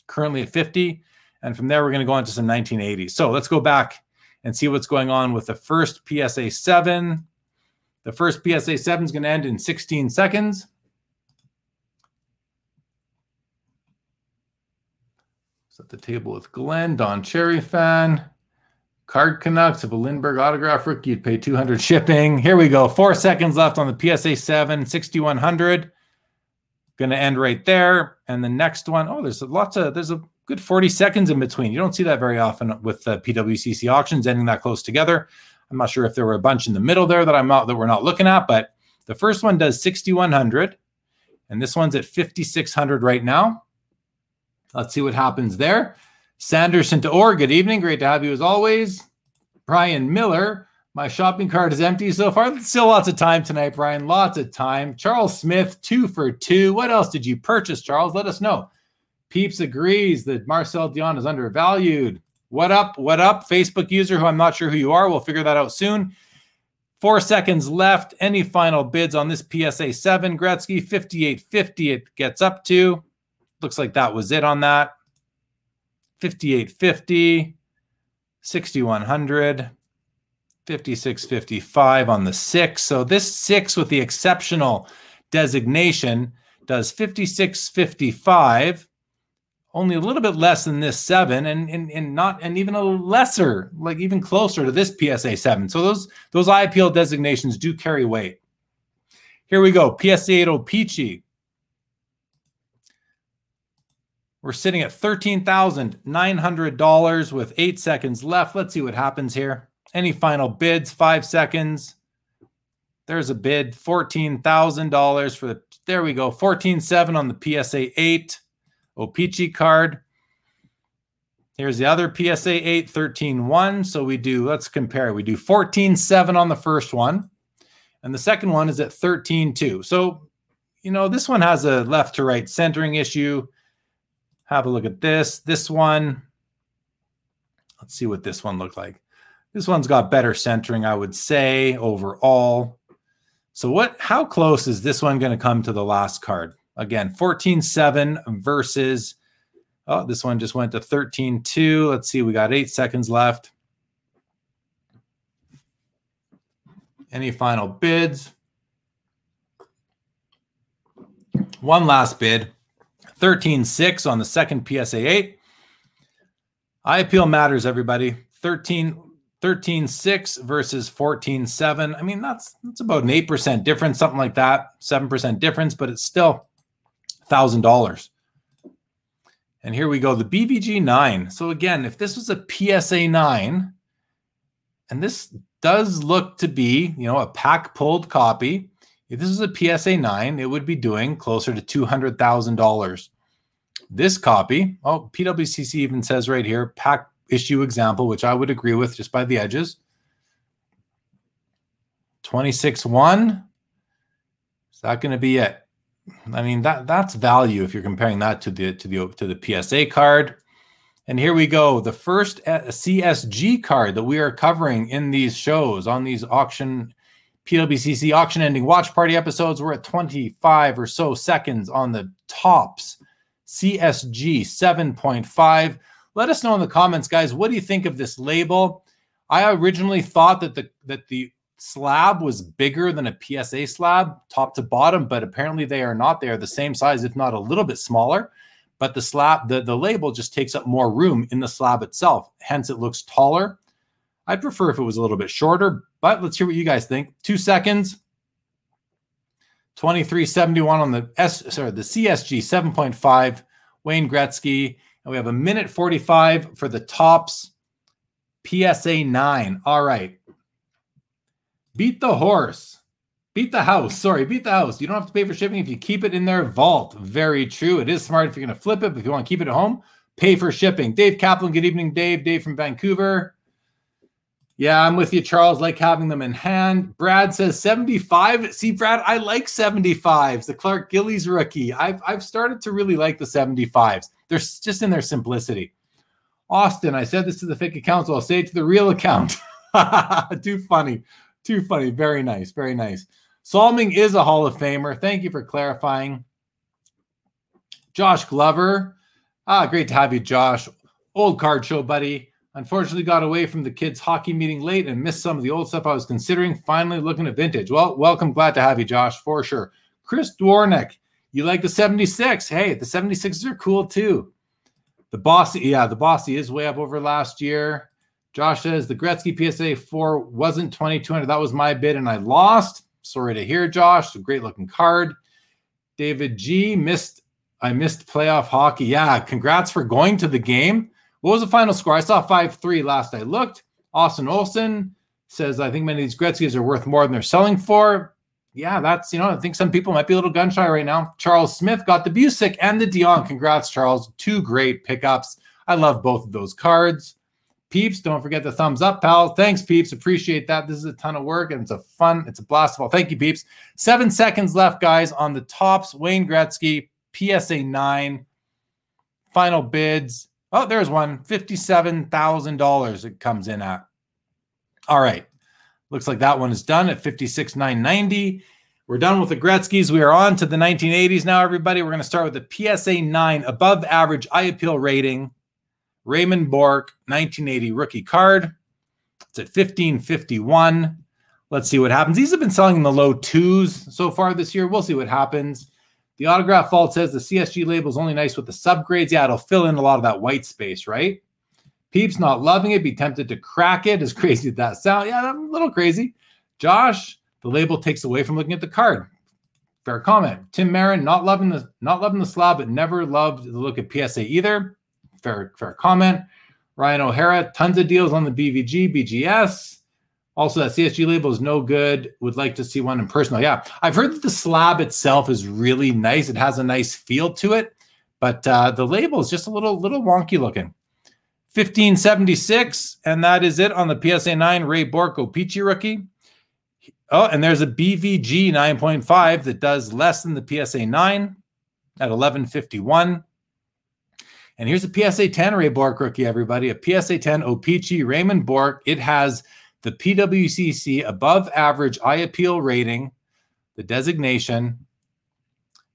Currently at fifty. And from there, we're going to go on to some nineteen eighties. So let's go back and see what's going on with the first P S A seven. The first P S A seven is going to end in sixteen seconds. It's at the table with Glenn, Don Cherry fan. Card Canucks of a Lindbergh autograph rookie. You'd pay two hundred shipping. Here we go. Four seconds left on the P S A seven, sixty-one hundred. Going to end right there. And the next one, oh, there's lots of, there's a good forty seconds in between. You don't see that very often with uh, P W C C auctions ending that close together. I'm not sure if there were a bunch in the middle there that I'm not, that we're not looking at, but the first one does sixty-one hundred and this one's at fifty-six hundred right now. Let's see what happens there. Sanderson to Orr, good evening. Great to have you as always. Brian Miller, my shopping cart is empty so far. Still lots of time tonight, Brian. Lots of time. Charles Smith, two for two. What else did you purchase, Charles? Let us know. Peeps agrees that Marcel Dion is undervalued. What up? What up? Facebook user who I'm not sure who you are. We'll figure that out soon. Four seconds left. Any final bids on this P S A seven, Gretzky? fifty-eight fifty it gets up to. Looks like that was it on that. fifty-eight fifty, sixty-one hundred. fifty-six fifty-five on the six. So this six with the exceptional designation does fifty-six fifty-five, only a little bit less than this seven, and and, and not and even a lesser, like even closer to this P S A seven. So those those I P L designations do carry weight. Here we go. P S A eight Opeechee. We're sitting at thirteen thousand nine hundred dollars with eight seconds left. Let's see what happens here. Any final bids? Five seconds. There's a bid, fourteen thousand dollars for the, there we go, fourteen seven on the P S A eight Opeechee card. Here's the other P S A eight, thirteen one. So we do, let's compare. We do fourteen seven on the first one. And the second one is at thirteen two. So, you know, this one has a left to right centering issue. Have a look at this. This one, let's see what this one looked like. This one's got better centering, I would say, overall. So what? How close is this one going to come to the last card? Again, fourteen seven versus, oh, this one just went to thirteen two. Let's see, we got eight seconds left. Any final bids? One last bid, thirteen six on the second P S A eight. I appeal matters, everybody. thirteen thirteen six versus fourteen seven. I mean, that's that's about an eight percent difference, something like that, seven percent difference, but it's still one thousand dollars. And here we go, the B V G nine. So again, if this was a P S A nine, and this does look to be, you know, a pack-pulled copy, if this was a P S A nine, it would be doing closer to two hundred thousand dollars. This copy, oh, P W C C even says right here, pack issue example, which I would agree with just by the edges. twenty-six one. Is that going to be it? I mean, that that's value if you're comparing that to the to the to the P S A card. And here we go. The first C S G card that we are covering in these shows on these auction P W C C auction ending watch party episodes. We're at twenty-five or so seconds on the tops C S G seven point five. Let us know in the comments, guys. What do you think of this label? I originally thought that the that the slab was bigger than a P S A slab, top to bottom, but apparently they are not. They are the same size, if not a little bit smaller. But the slab, the, the label just takes up more room in the slab itself. Hence, it looks taller. I'd prefer if it was a little bit shorter, but let's hear what you guys think. Two seconds. twenty-three seventy-one on the S, sorry, the C S G seven point five, Wayne Gretzky. And we have a minute forty-five for the tops P S A nine. All right. Beat the horse. Beat the house. Sorry, beat the house. You don't have to pay for shipping if you keep it in their vault. Very true. It is smart if you're going to flip it, but if you want to keep it at home, pay for shipping. Dave Kaplan, good evening, Dave. Dave from Vancouver. Yeah, I'm with you, Charles. Like having them in hand. Brad says seventy-five. See, Brad, I like seventy-fives. The Clark Gillies rookie. I've, I've started to really like the seventy-fives. They're just in their simplicity. Austin, I said this to the fake account, so I'll say it to the real account. Too funny. Too funny. Very nice. Very nice. Salming is a Hall of Famer. Thank you for clarifying. Josh Glover. Ah, great to have you, Josh. Old card show, buddy. Unfortunately, got away from the kids' hockey meeting late and missed some of the old stuff I was considering. Finally looking at vintage. Well, welcome. Glad to have you, Josh, for sure. Chris Dwornik, you like the seventy-six. Hey, the seventy-sixes are cool, too. The Bossy, yeah, the Bossy is way up over last year. Josh says the Gretzky P S A four wasn't twenty-two hundred. That was my bid, and I lost. Sorry to hear, Josh. It's a great-looking card. David G, missed. I missed playoff hockey. Yeah, congrats for going to the game. What was the final score? I saw five three last I looked. Austin Olson says, I think many of these Gretzky's are worth more than they're selling for. Yeah, that's, you know, I think some people might be a little gun-shy right now. Charles Smith got the Busick and the Dion. Congrats, Charles. Two great pickups. I love both of those cards. Peeps, don't forget the thumbs up, pal. Thanks, Peeps. Appreciate that. This is a ton of work, and it's a fun, it's a blast of all. Thank you, Peeps. Seven seconds left, guys, on the tops. Wayne Gretzky, P S A nine. Final bids. Oh, there's one. fifty-seven thousand dollars it comes in at. All right. Looks like that one is done at fifty-six thousand nine hundred ninety dollars. We're done with the Gretzky's. We are on to the nineteen eighties now, everybody. We're going to start with the P S A nine, above average eye appeal rating. Raymond Bourque, nineteen eighty rookie card. It's at fifteen fifty-one. Let's see what happens. These have been selling in the low twos so far this year. We'll see what happens. The autograph fault says the C S G label is only nice with the subgrades. Yeah, it'll fill in a lot of that white space, right? Peeps not loving it. Be tempted to crack it. As crazy as that sounds. Yeah, I'm a little crazy. Josh, the label takes away from looking at the card. Fair comment. Tim Marin, not loving the not loving the slab, but never loved the look at P S A either. Fair, fair comment. Ryan O'Hara, tons of deals on the B V G, B G S. Also, that C S G label is no good. Would like to see one in person. Yeah, I've heard that the slab itself is really nice. It has a nice feel to it, but uh, the label is just a little, little wonky looking. fifteen seventy-six, and that is it on the P S A nine, Ray Bourque, Opeechee rookie. Oh, and there's a B V G nine point five that does less than the P S A nine at eleven fifty-one. And here's a P S A ten Ray Bourque rookie, everybody. A P S A ten Opeechee, Raymond Bourque. It has the P W C C above average eye appeal rating, the designation,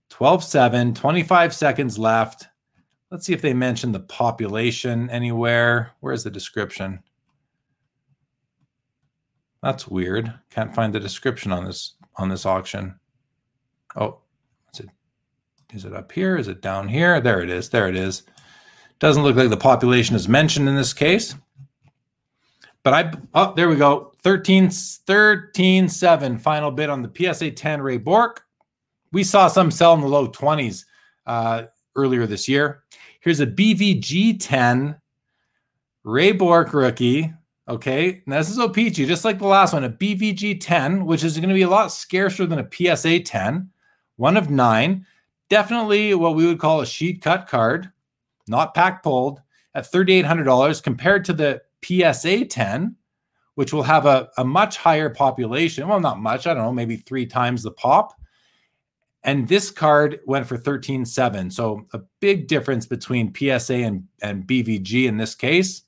twelve seven, twenty-five seconds left. Let's see if they mention the population anywhere. Where's the description? That's weird. Can't find the description on this on this auction. Oh, is it, is it up here? Is it down here? There it is. There it is. Doesn't look like the population is mentioned in this case. But I, oh, there we go. thirteen, thirteen seven final bid on the P S A ten Ray Bourque. We saw some sell in the low twenties uh, earlier this year. Here's a B V G ten Ray Bourque rookie. Okay. Now this is Opeechee, just like the last one, a B V G ten, which is going to be a lot scarcer than a P S A ten, one of nine. Definitely what we would call a sheet cut card, not pack pulled at thirty-eight hundred dollars compared to the P S A ten, which will have a, a much higher population. Well, not much. I don't know, maybe three times the pop. And this card went for thirteen seven. So a big difference between P S A and, and B V G in this case.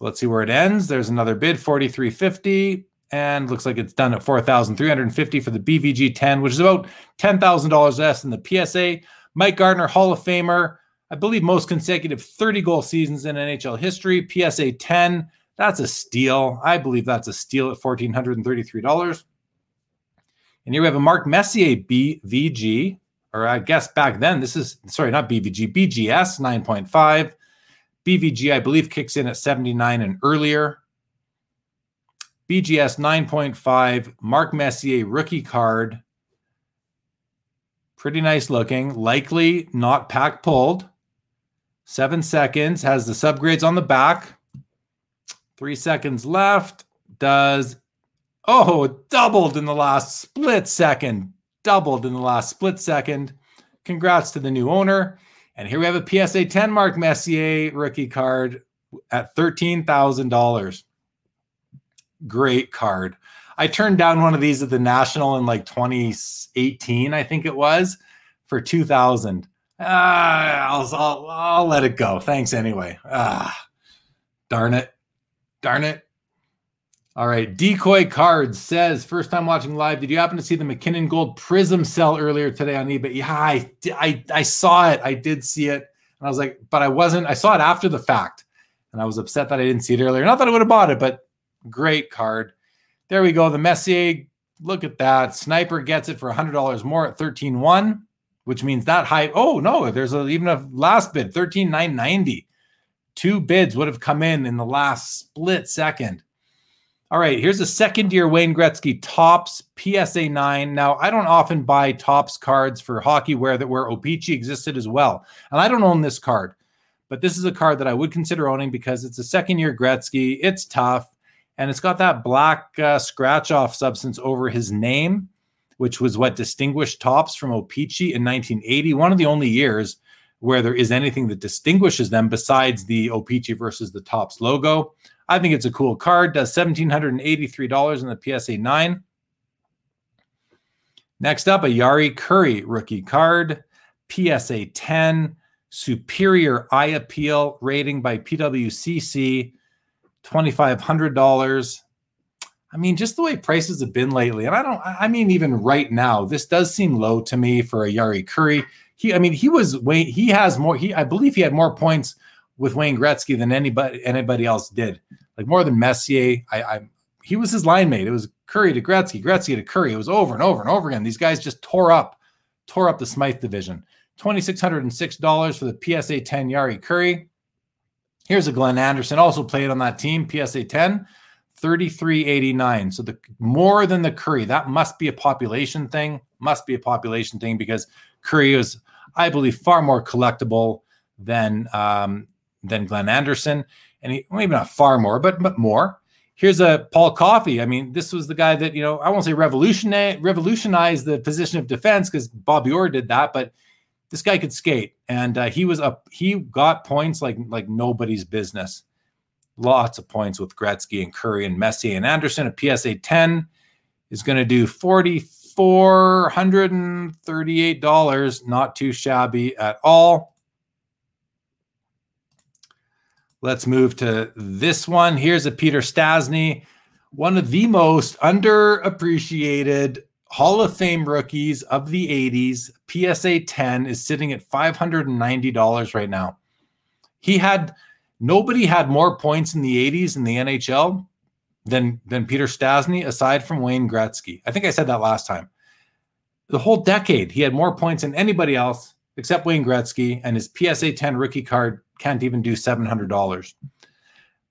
Let's see where it ends. There's another bid, forty-three fifty, and looks like it's done at four thousand three hundred fifty for the B V G ten, which is about ten thousand dollars less than the P S A. Mike Gardner, Hall of Famer, I believe most consecutive thirty-goal seasons in N H L history. P S A ten, that's a steal. I believe that's a steal at one thousand four hundred thirty-three dollars. And here we have a Mark Messier B V G, or I guess back then, this is, sorry, not B V G, B G S nine point five. B V G, I believe, kicks in at seventy-nine and earlier. B G S nine point five, Mark Messier rookie card. Pretty nice looking, likely not pack pulled. Seven seconds, has the subgrades on the back. Three seconds left, does, oh, doubled in the last split second. Doubled in the last split second. Congrats to the new owner. And here we have a P S A ten Mark Messier rookie card at thirteen thousand dollars. Great card. I turned down one of these at the National in like twenty eighteen, I think it was, for two thousand dollars. Uh, I'll, I'll, I'll let it go. Thanks anyway. Ah, darn it. Darn it. All right. Decoy Cards says, first time watching live, did you happen to see the McKinnon Gold Prism sell earlier today on eBay? Yeah, I, I, I saw it. I did see it. And I was like, but I wasn't. I saw it after the fact. And I was upset that I didn't see it earlier. Not that I would have bought it, but great card. There we go. The Messier, look at that. Sniper gets it for one hundred dollars more at thirteen one, which means that high. Oh, no, there's a, even a last bid, thirteen nine ninety. Two bids would have come in in the last split second. All right, here's a second-year Wayne Gretzky Topps P S A nine. Now, I don't often buy Topps cards for hockey wear that where Opeechee existed as well. And I don't own this card. But this is a card that I would consider owning because it's a second-year Gretzky. It's tough. And it's got that black uh, scratch-off substance over his name, which was what distinguished Topps from Opeechee in nineteen eighty. One of the only years where there is anything that distinguishes them besides the Opeechee versus the Topps logo. I think it's a cool card. Does one thousand seven hundred eighty-three dollars in the P S A nine. Next up, a Jari Kurri rookie card. P S A ten. Superior eye appeal rating by P W C C. two thousand five hundred dollars. I mean, just the way prices have been lately. And I don't, I mean, even right now, this does seem low to me for a Jari Kurri. He, I mean, he was way, he has more, he, I believe he had more points with Wayne Gretzky than anybody anybody else did, like more than Messier. I, I he was his line mate. It was Kurri to Gretzky, Gretzky to Kurri. It was over and over and over again. These guys just tore up, tore up the Smythe division. two thousand six hundred six dollars for the P S A ten Jari Kurri. Here's a Glenn Anderson, also played on that team, P S A ten, thirty-three eighty-nine. So the more than the Kurri. That must be a population thing. Must be a population thing because Kurri was, I believe, far more collectible than. Um, than Glenn Anderson, and he, maybe not far more, but, but more. Here's a Paul Coffey. I mean, this was the guy that, you know, I won't say revolutionized, revolutionized the position of defense because Bobby Orr did that, but this guy could skate, and uh, he was up. He got points like like nobody's business. Lots of points with Gretzky and Kurri and Messier and Anderson. A P S A ten is going to do four thousand four hundred thirty-eight dollars. Not too shabby at all. Let's move to this one. Here's a Peter Stasny, one of the most underappreciated Hall of Fame rookies of the eighties. P S A ten is sitting at five hundred ninety dollars right now. He had, nobody had more points in the eighties in the N H L than, than Peter Stasny, aside from Wayne Gretzky. I think I said that last time. The whole decade, he had more points than anybody else except Wayne Gretzky, and his P S A ten rookie card can't even do seven hundred dollars.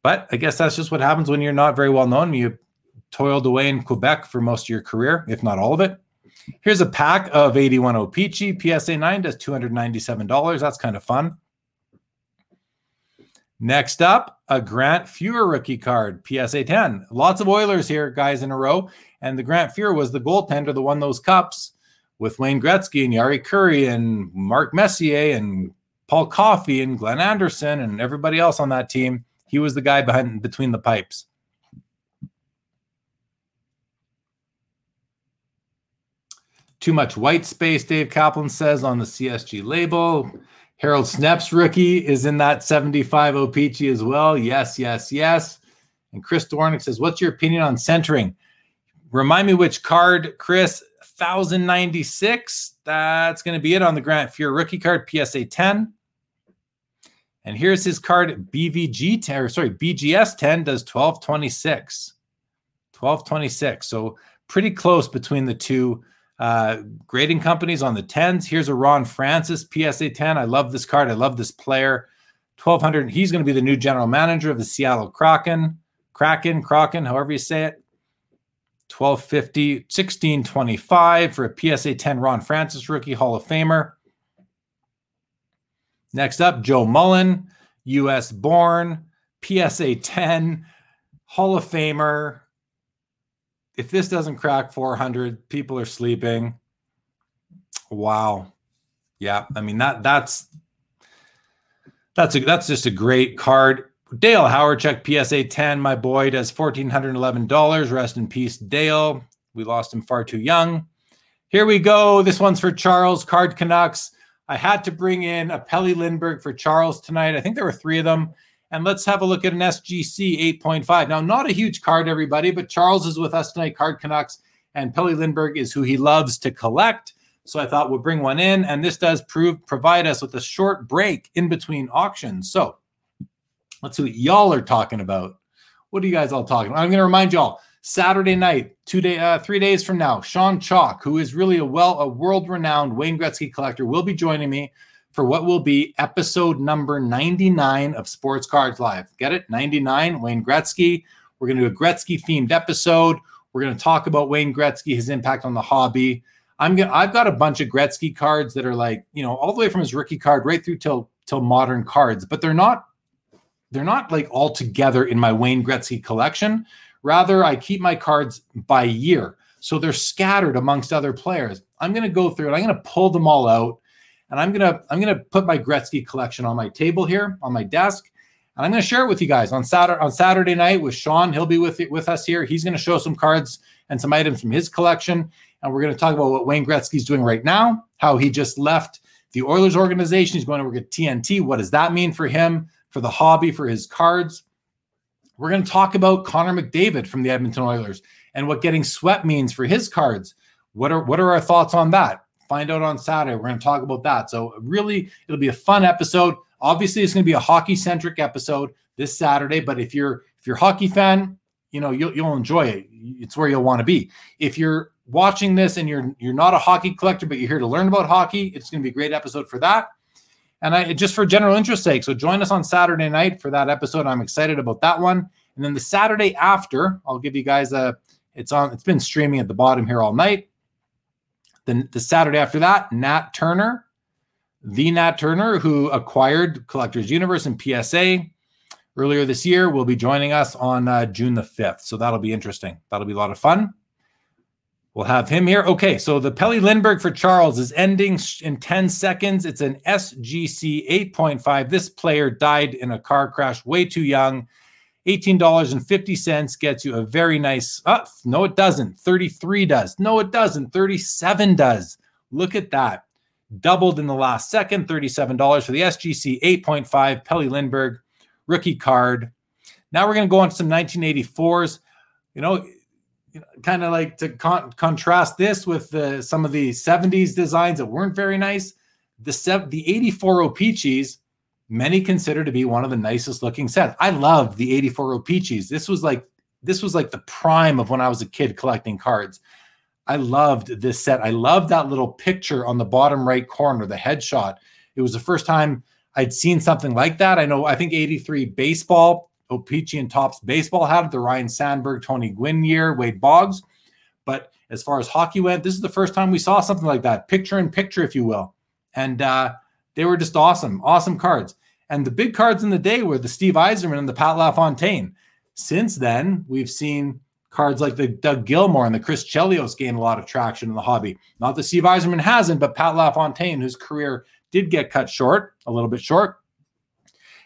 But I guess that's just what happens when you're not very well known. You toiled away in Quebec for most of your career, if not all of it. Here's a pack of eighty-one Opeechee. P S A nine does two hundred ninety-seven dollars. That's kind of fun. Next up, a Grant Fuhr rookie card. P S A ten. Lots of Oilers here, guys, in a row. And the Grant Fuhr was the goaltender that won those cups with Wayne Gretzky and Jari Kurri and Mark Messier and Paul Coffey and Glenn Anderson and everybody else on that team. He was the guy behind between the pipes. Too much white space, Dave Kaplan says, on the C S G label. Harold Snep's rookie is in that seventy-five Opeechee as well. Yes, yes, yes. And Chris Dornick says, what's your opinion on centering? Remind me which card, Chris. one thousand ninety-six. That's going to be it on the Grant Fuhr rookie card, P S A ten. And here's his card, B V G ten, or sorry, B G S ten does twelve twenty-six. twelve twenty-six. So pretty close between the two uh, grading companies on the tens. Here's a Ron Francis, P S A ten. I love this card. I love this player. twelve hundred. He's going to be the new general manager of the Seattle Kraken. Kraken, Kraken, however you say it. twelve fifty, sixteen twenty-five for a P S A ten Ron Francis rookie, Hall of Famer. Next up, Joe Mullen, U S born, P S A ten, Hall of Famer. If this doesn't crack four hundred, people are sleeping. Wow. Yeah, I mean, that that's that's a, that's just a great card. Dale Howerchuk, P S A ten, my boy, does one thousand four hundred eleven dollars. Rest in peace, Dale. We lost him far too young. Here we go. This one's for Charles, Card Canucks. I had to bring in a Pelly Lindbergh for Charles tonight. I think there were three of them. And let's have a look at an S G C eight point five. Now, not a huge card, everybody, but Charles is with us tonight, Card Canucks, and Pelly Lindbergh is who he loves to collect. So I thought we'll bring one in, and this does prove provide us with a short break in between auctions. So let's see what y'all are talking about. What are you guys all talking about? I'm going to remind y'all, Saturday night, two day, uh, three days from now, Sean Chalk, who is really a well, a world-renowned Wayne Gretzky collector, will be joining me for what will be episode number ninety-nine of Sports Cards Live. Get it? ninety-nine, Wayne Gretzky. We're going to do a Gretzky-themed episode. We're going to talk about Wayne Gretzky, his impact on the hobby. I'm gonna, I've got a bunch of Gretzky cards that are like, you know, all the way from his rookie card right through till till modern cards, but they're not They're not like all together in my Wayne Gretzky collection. Rather, I keep my cards by year. So they're scattered amongst other players. I'm going to go through and I'm going to pull them all out. And I'm going to I'm going to put my Gretzky collection on my table here, on my desk. And I'm going to share it with you guys on Saturday, on Saturday night with Sean. He'll be with, with us here. He's going to show some cards and some items from his collection. And we're going to talk about what Wayne Gretzky's doing right now, how he just left the Oilers organization. He's going to work at T N T. What does that mean for him, for the hobby, for his cards? We're going to talk about Connor McDavid from the Edmonton Oilers and what getting swept means for his cards. What are what are our thoughts on that? Find out on Saturday. We're going to talk about that. So really, it'll be a fun episode. Obviously, it's going to be a hockey-centric episode this Saturday, but if you're if you're a hockey fan, you know, you'll you'll enjoy it. It's where you'll want to be. If you're watching this and you're you're not a hockey collector, but you're here to learn about hockey, it's going to be a great episode for that. And I, just for general interest sake, so join us on Saturday night for that episode. I'm excited about that one. And then the Saturday after, I'll give you guys a, it's on, it's been streaming at the bottom here all night. Then the Saturday after that, Nat Turner, the Nat Turner who acquired Collectors Universe and P S A earlier this year, will be joining us on uh, June the fifth. So that'll be interesting. That'll be a lot of fun. We'll have him here. Okay, so the Pelly Lindbergh for Charles is ending in ten seconds. It's an S G C eight point five. This player died in a car crash way too young. eighteen dollars and fifty cents gets you a very nice... Oh, no, it doesn't. thirty-three does. No, it doesn't. thirty-seven does. Look at that. Doubled in the last second. thirty-seven dollars for the S G C eight point five Pelly Lindbergh rookie card. Now we're going to go on to some nineteen eighty-fours. You know... Kind of like to con- contrast this with uh, some of the seventies designs that weren't very nice. The se- the eighty-four Opeechees, many consider to be one of the nicest looking sets. I love the eighty-four Opeechees. This was like this was like the prime of when I was a kid collecting cards. I loved this set. I loved that little picture on the bottom right corner, the headshot. It was the first time I'd seen something like that. I know. I think eighty-three baseball. Opeechee and Topps baseball had the Ryan Sandberg, Tony Gwynn year, Wade Boggs. But as far as hockey went, this is the first time we saw something like that, picture in picture, if you will. And uh, they were just awesome, awesome cards. And the big cards in the day were the Steve Yzerman and the Pat LaFontaine. Since then, we've seen cards like the Doug Gilmour and the Chris Chelios gain a lot of traction in the hobby. Not that Steve Yzerman hasn't, but Pat LaFontaine, whose career did get cut short, a little bit short,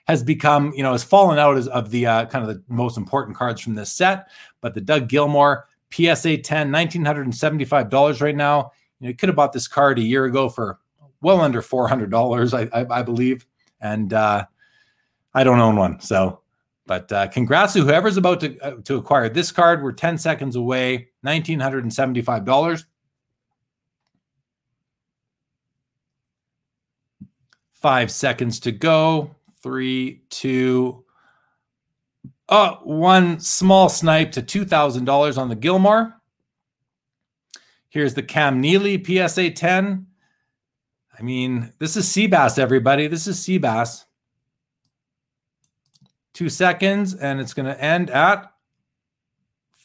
has become, you know, has fallen out as of the uh, kind of the most important cards from this set. But the Doug Gilmour P S A ten, one thousand nine hundred seventy-five dollars right now. you know, you could have bought this card a year ago for well under four hundred dollars, I, I, I believe. And uh, I don't own one. So, but uh, congrats to whoever's about to, uh, to acquire this card. We're ten seconds away, one thousand nine hundred seventy-five dollars. Five seconds to go. Three, two, oh, one small snipe to two thousand dollars on the Gilmore. Here's the Cam Neely P S A ten. I mean, this is Seabass, everybody. This is Seabass. Two seconds, and it's going to end at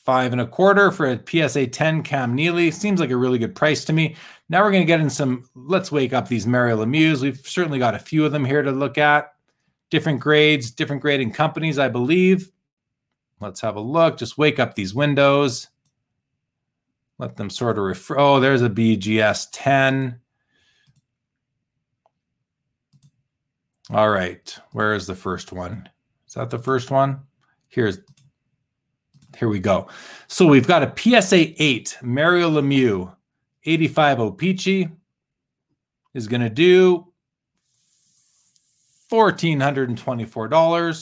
five and a quarter for a P S A ten Cam Neely. Seems like a really good price to me. Now we're going to get in some, let's wake up these Mario Lemieux. We've certainly got a few of them here to look at. Different grades, different grading companies, I believe. Let's have a look. Just wake up these windows. Let them sort of refer. Oh, there's a B G S ten. All right. Where is the first one? Is that the first one? Here's, here we go. So we've got a P S A eight, Mario Lemieux, eighty-five Opeechee is going to do one thousand four hundred twenty-four dollars.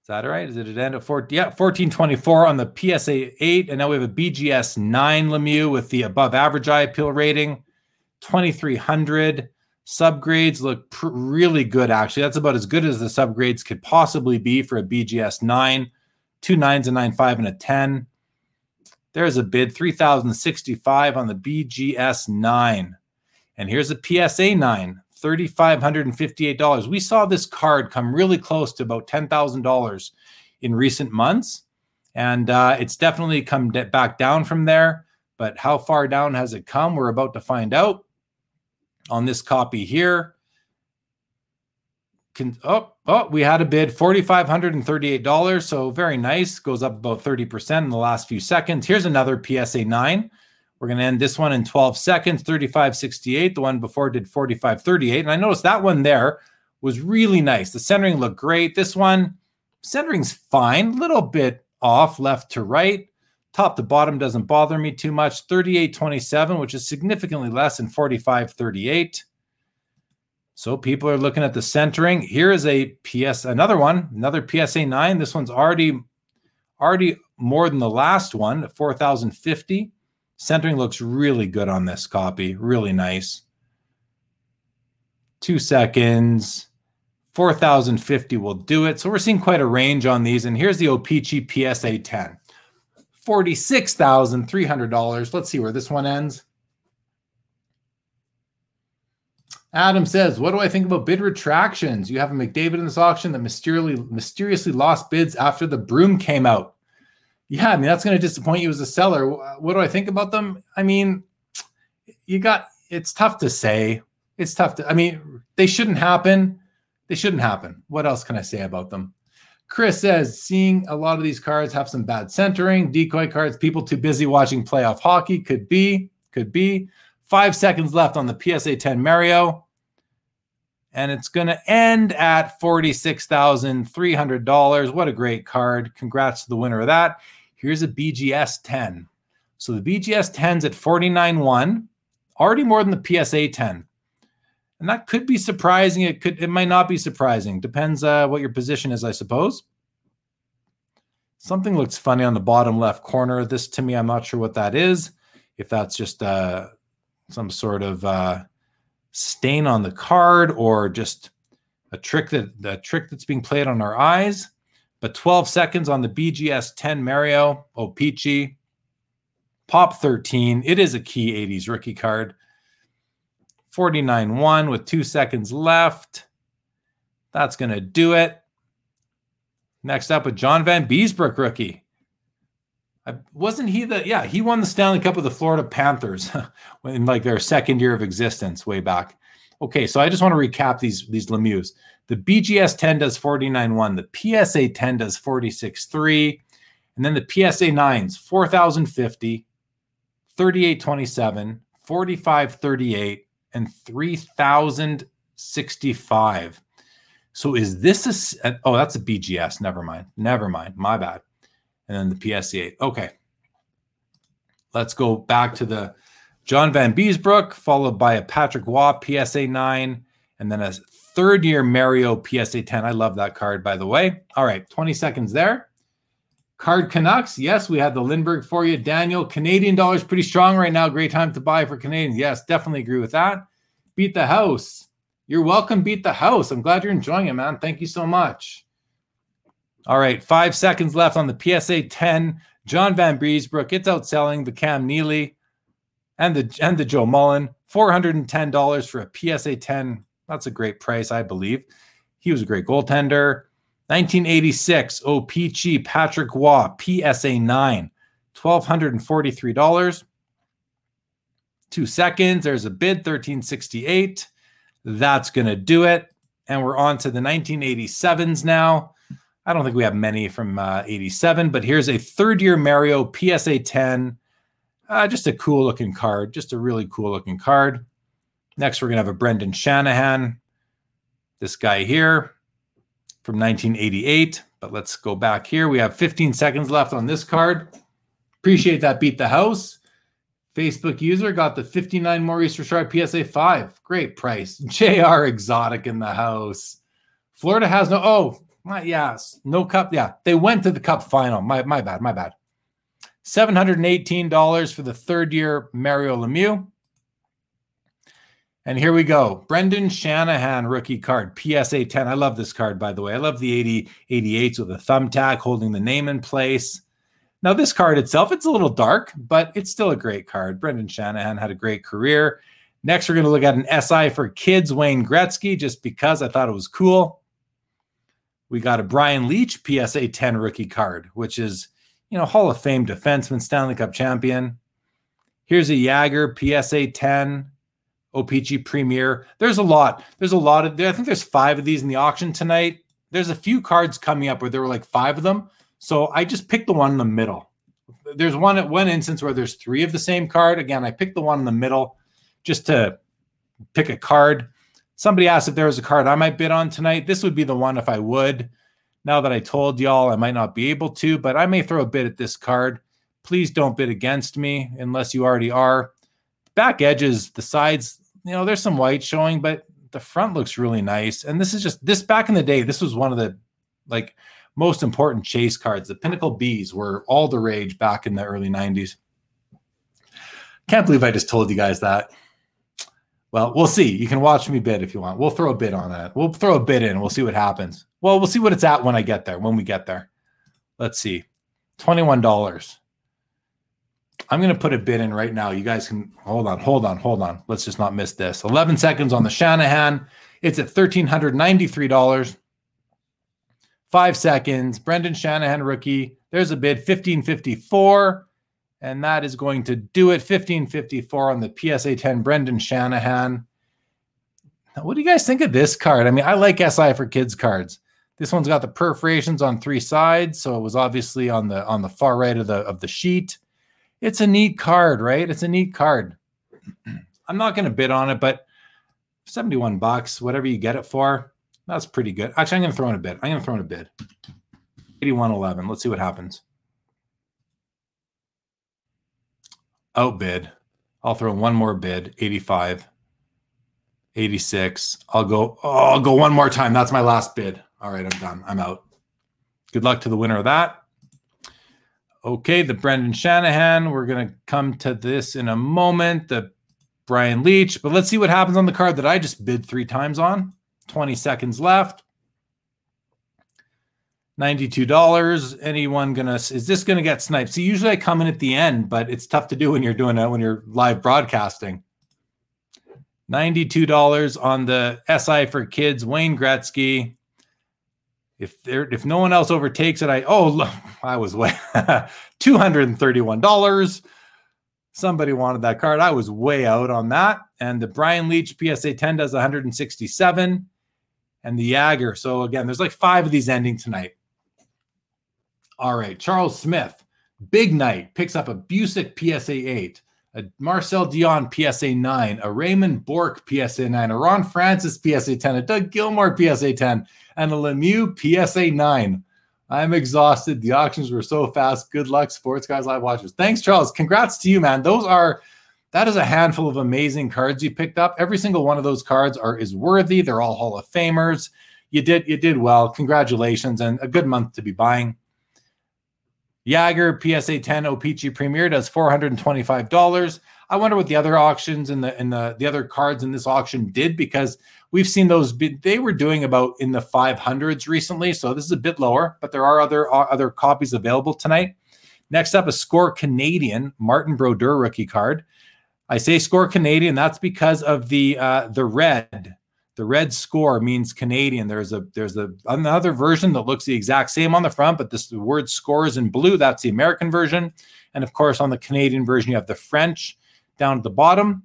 Is that all right? Is it an end of four? Yeah, one thousand four hundred twenty-four dollars on the P S A eight. And now we have a B G S nine Lemieux with the above average eye appeal rating, two thousand three hundred dollars. Subgrades look pr- really good, actually. That's about as good as the subgrades could possibly be for a B G S nine. Two nines, a nine, five, and a ten. There's a bid, three thousand sixty-five dollars on the B G S nine. And here's a P S A nine, three thousand five hundred fifty-eight dollars. We saw this card come really close to about ten thousand dollars in recent months. And uh, it's definitely come de- back down from there. But how far down has it come? We're about to find out. On this copy here, can, oh, oh, we had a bid, four thousand five hundred thirty-eight dollars. So very nice. Goes up about thirty percent in the last few seconds. Here's another P S A nine. We're going to end this one in twelve seconds, thirty-five sixty-eight. The one before did forty-five thirty-eight. And I noticed that one there was really nice. The centering looked great. This one, centering's fine. A little bit off left to right. Top to bottom doesn't bother me too much. thirty-eight twenty-seven, which is significantly less than forty-five thirty-eight. So people are looking at the centering. Here is a P S, another one, another P S A nine. This one's already, already more than the last one, four thousand fifty. Centering looks really good on this copy, really nice. Two seconds. four thousand fifty will do it. So we're seeing quite a range on these. And here's the Opeechee P S A ten. forty-six thousand three hundred dollars. Let's see where this one ends. Adam says, what do I think about bid retractions? You have a McDavid in this auction that mysteriously, mysteriously lost bids after the broom came out. Yeah, I mean, that's going to disappoint you as a seller. What do I think about them? I mean, you got, it's tough to say. It's tough to, I mean, they shouldn't happen. They shouldn't happen. What else can I say about them? Chris says, seeing a lot of these cards have some bad centering, decoy cards, people too busy watching playoff hockey. Could be, could be. Five seconds left on the P S A ten Mario. And it's going to end at forty-six thousand three hundred dollars. What a great card. Congrats to the winner of that. Here's a B G S ten. So the B G S ten's at forty-nine one, already more than the P S A ten. And that could be surprising. It could. It might not be surprising. Depends uh, what your position is, I suppose. Something looks funny on the bottom left corner. This, to me, I'm not sure what that is. If that's just uh, some sort of uh, stain on the card or just a trick that the trick that's being played on our eyes. But twelve seconds on the B G S ten Mario Opeechee. Pop thirteen. It is a key eighties rookie card. forty-nine one with two seconds left. That's going to do it. Next up with John Van Beesbrook rookie. I, wasn't he the, yeah, he won the Stanley Cup with the Florida Panthers in like their second year of existence way back. Okay, so I just want to recap these, these Lemieux. The B G S ten does forty-nine one. The P S A ten does forty-six three. And then the P S A nine's four thousand fifty, thirty-eight twenty-seven, forty-five thirty-eight. And three thousand sixty-five. So is this a, oh, that's a B G S. Never mind. Never mind. My bad. And then the P S A eight. Okay. Let's go back to the John Van Beesbrook, followed by a Patrick Waugh P S A nine, and then a third-year Mario P S A ten. I love that card, by the way. All right, twenty seconds there. Card Canucks, yes, we had the Lindbergh for you. Daniel, Canadian dollar's pretty strong right now. Great time to buy for Canadians. Yes, definitely agree with that. Beat the House. You're welcome, Beat the House. I'm glad you're enjoying it, man. Thank you so much. All right, five seconds left on the P S A ten. John Van Beesbrook, it's outselling the Cam Neely and the and the Joe Mullen. four hundred ten dollars for a P S A ten. That's a great price, I believe. He was a great goaltender. nineteen eighty-six, Opeechee, Patrick Waugh, P S A nine, one thousand two hundred forty-three dollars. Two seconds, there's a bid, one thousand three hundred sixty-eight dollars. That's going to do it. And we're on to the nineteen eighty-sevens now. I don't think we have many from uh, eighty-seven, but here's a third-year Mario P S A ten. Uh, just a cool-looking card, just a really cool-looking card. Next, we're going to have a Brendan Shanahan, this guy here, from nineteen eighty-eight, but let's go back here. We have fifteen seconds left on this card. Appreciate that, Beat the House. Facebook user got the fifty-nine Maurice Richard P S A five. Great price. J R Exotic in the house. Florida has no, oh, my, yes, no cup. Yeah, they went to the cup final. My, my bad, my bad. seven hundred eighteen dollars for the third year Mario Lemieux. And here we go. Brendan Shanahan rookie card, P S A ten. I love this card, by the way. I love the eighty, eighty-eights with a thumbtack holding the name in place. Now, this card itself, it's a little dark, but it's still a great card. Brendan Shanahan had a great career. Next, we're going to look at an S I for kids, Wayne Gretzky, just because I thought it was cool. We got a Brian Leach P S A ten rookie card, which is, you know, Hall of Fame defenseman, Stanley Cup champion. Here's a Jagger P S A ten. Opeechee Premier. There's a lot. There's a lot of there. I think there's five of these in the auction tonight. There's a few cards coming up where there were like five of them. So I just picked the one in the middle. There's one at one instance where there's three of the same card. Again, I picked the one in the middle just to pick a card. Somebody asked if there was a card I might bid on tonight. This would be the one if I would. Now that I told y'all, I might not be able to, but I may throw a bid at this card. Please don't bid against me unless you already are. Back edges, the sides, you know, there's some white showing, but the front looks really nice. And this is just this back in the day, this was one of the like most important chase cards. The Pinnacle B's were all the rage back in the early nineties. Can't believe I just told you guys that. Well, we'll see. You can watch me bid if you want. We'll throw a bid on that. We'll throw a bid in. We'll see what happens. Well, we'll see what it's at when I get there, when we get there. Let's see. twenty-one dollars. I'm going to put a bid in right now. You guys can hold on, hold on, hold on. Let's just not miss this. eleven seconds on the Shanahan. It's at one thousand three hundred ninety-three dollars. Five seconds. Brendan Shanahan rookie. There's a bid, fifteen fifty-four. And that is going to do it. fifteen fifty-four on the P S A ten Brendan Shanahan. Now, what do you guys think of this card? I mean, I like S I for kids cards. This one's got the perforations on three sides. So it was obviously on the on the far right of the of the sheet. It's a neat card, right? It's a neat card. I'm not going to bid on it, but seventy-one bucks, whatever you get it for, that's pretty good. Actually, I'm going to throw in a bid. I'm going to throw in a bid. eighty-one eleven. Let's see what happens. Outbid. I'll throw in one more bid. eighty-five, eighty-six. I'll go. Oh, I'll go one more time. That's my last bid. All right, I'm done. I'm out. Good luck to the winner of that. Okay, the Brendan Shanahan. We're going to come to this in a moment, the Brian Leach. But let's see what happens on the card that I just bid three times on. twenty seconds left. ninety-two dollars. Anyone going to, is this going to get sniped? See, usually I come in at the end, but it's tough to do when you're doing that, when you're live broadcasting. ninety-two dollars on the S I for kids, Wayne Gretzky. If there, if no one else overtakes it, I, oh, look, I was way, two hundred thirty-one dollars. Somebody wanted that card. I was way out on that. And the Brian Leach P S A ten does one hundred sixty-seven and the Jagger. So again, there's like five of these ending tonight. All right. Charles Smith, big night, picks up a Busick P S A eight, a Marcel Dion P S A nine, a Raymond Bourque P S A nine, a Ron Francis P S A ten, a Doug Gilmore P S A ten, and a Lemieux P S A nine. I'm exhausted. The auctions were so fast. Good luck, Sports Guys Live watchers. Thanks, Charles. Congrats to you, man. Those are That is a handful of amazing cards you picked up. Every single one of those cards are is worthy. They're all Hall of Famers. You did you did well. Congratulations, and a good month to be buying. Jagger P S A ten Opeechee Premier does four hundred twenty-five dollars. I wonder what the other auctions and the and the, the other cards in this auction did, because we've seen those be, they were doing about in the five hundreds recently. So this is a bit lower, but there are other uh, other copies available tonight. Next up, a Score Canadian Martin Brodeur rookie card. I say Score Canadian, that's because of the uh, the red. The red score means Canadian. There's a there's a, another version that looks the exact same on the front, but this the word score is in blue. That's the American version. And of course, on the Canadian version, you have the French down at the bottom.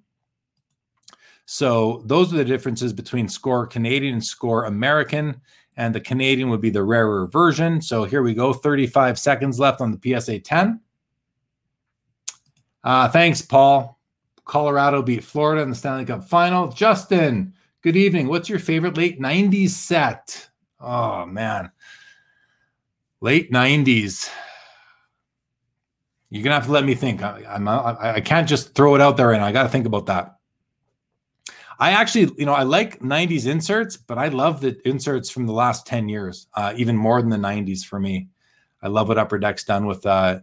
So those are the differences between Score Canadian and Score American. And the Canadian would be the rarer version. So here we go. thirty-five seconds left on the P S A ten. Uh, thanks, Paul. Colorado beat Florida in the Stanley Cup final. Justin, good evening. What's your favorite late nineties set? Oh, man. Late nineties. You're going to have to let me think. I, I'm, I, I can't just throw it out there, and I got to think about that. I actually, you know, I like nineties inserts, but I love the inserts from the last ten years, uh, even more than the nineties for me. I love what Upper Deck's done with uh,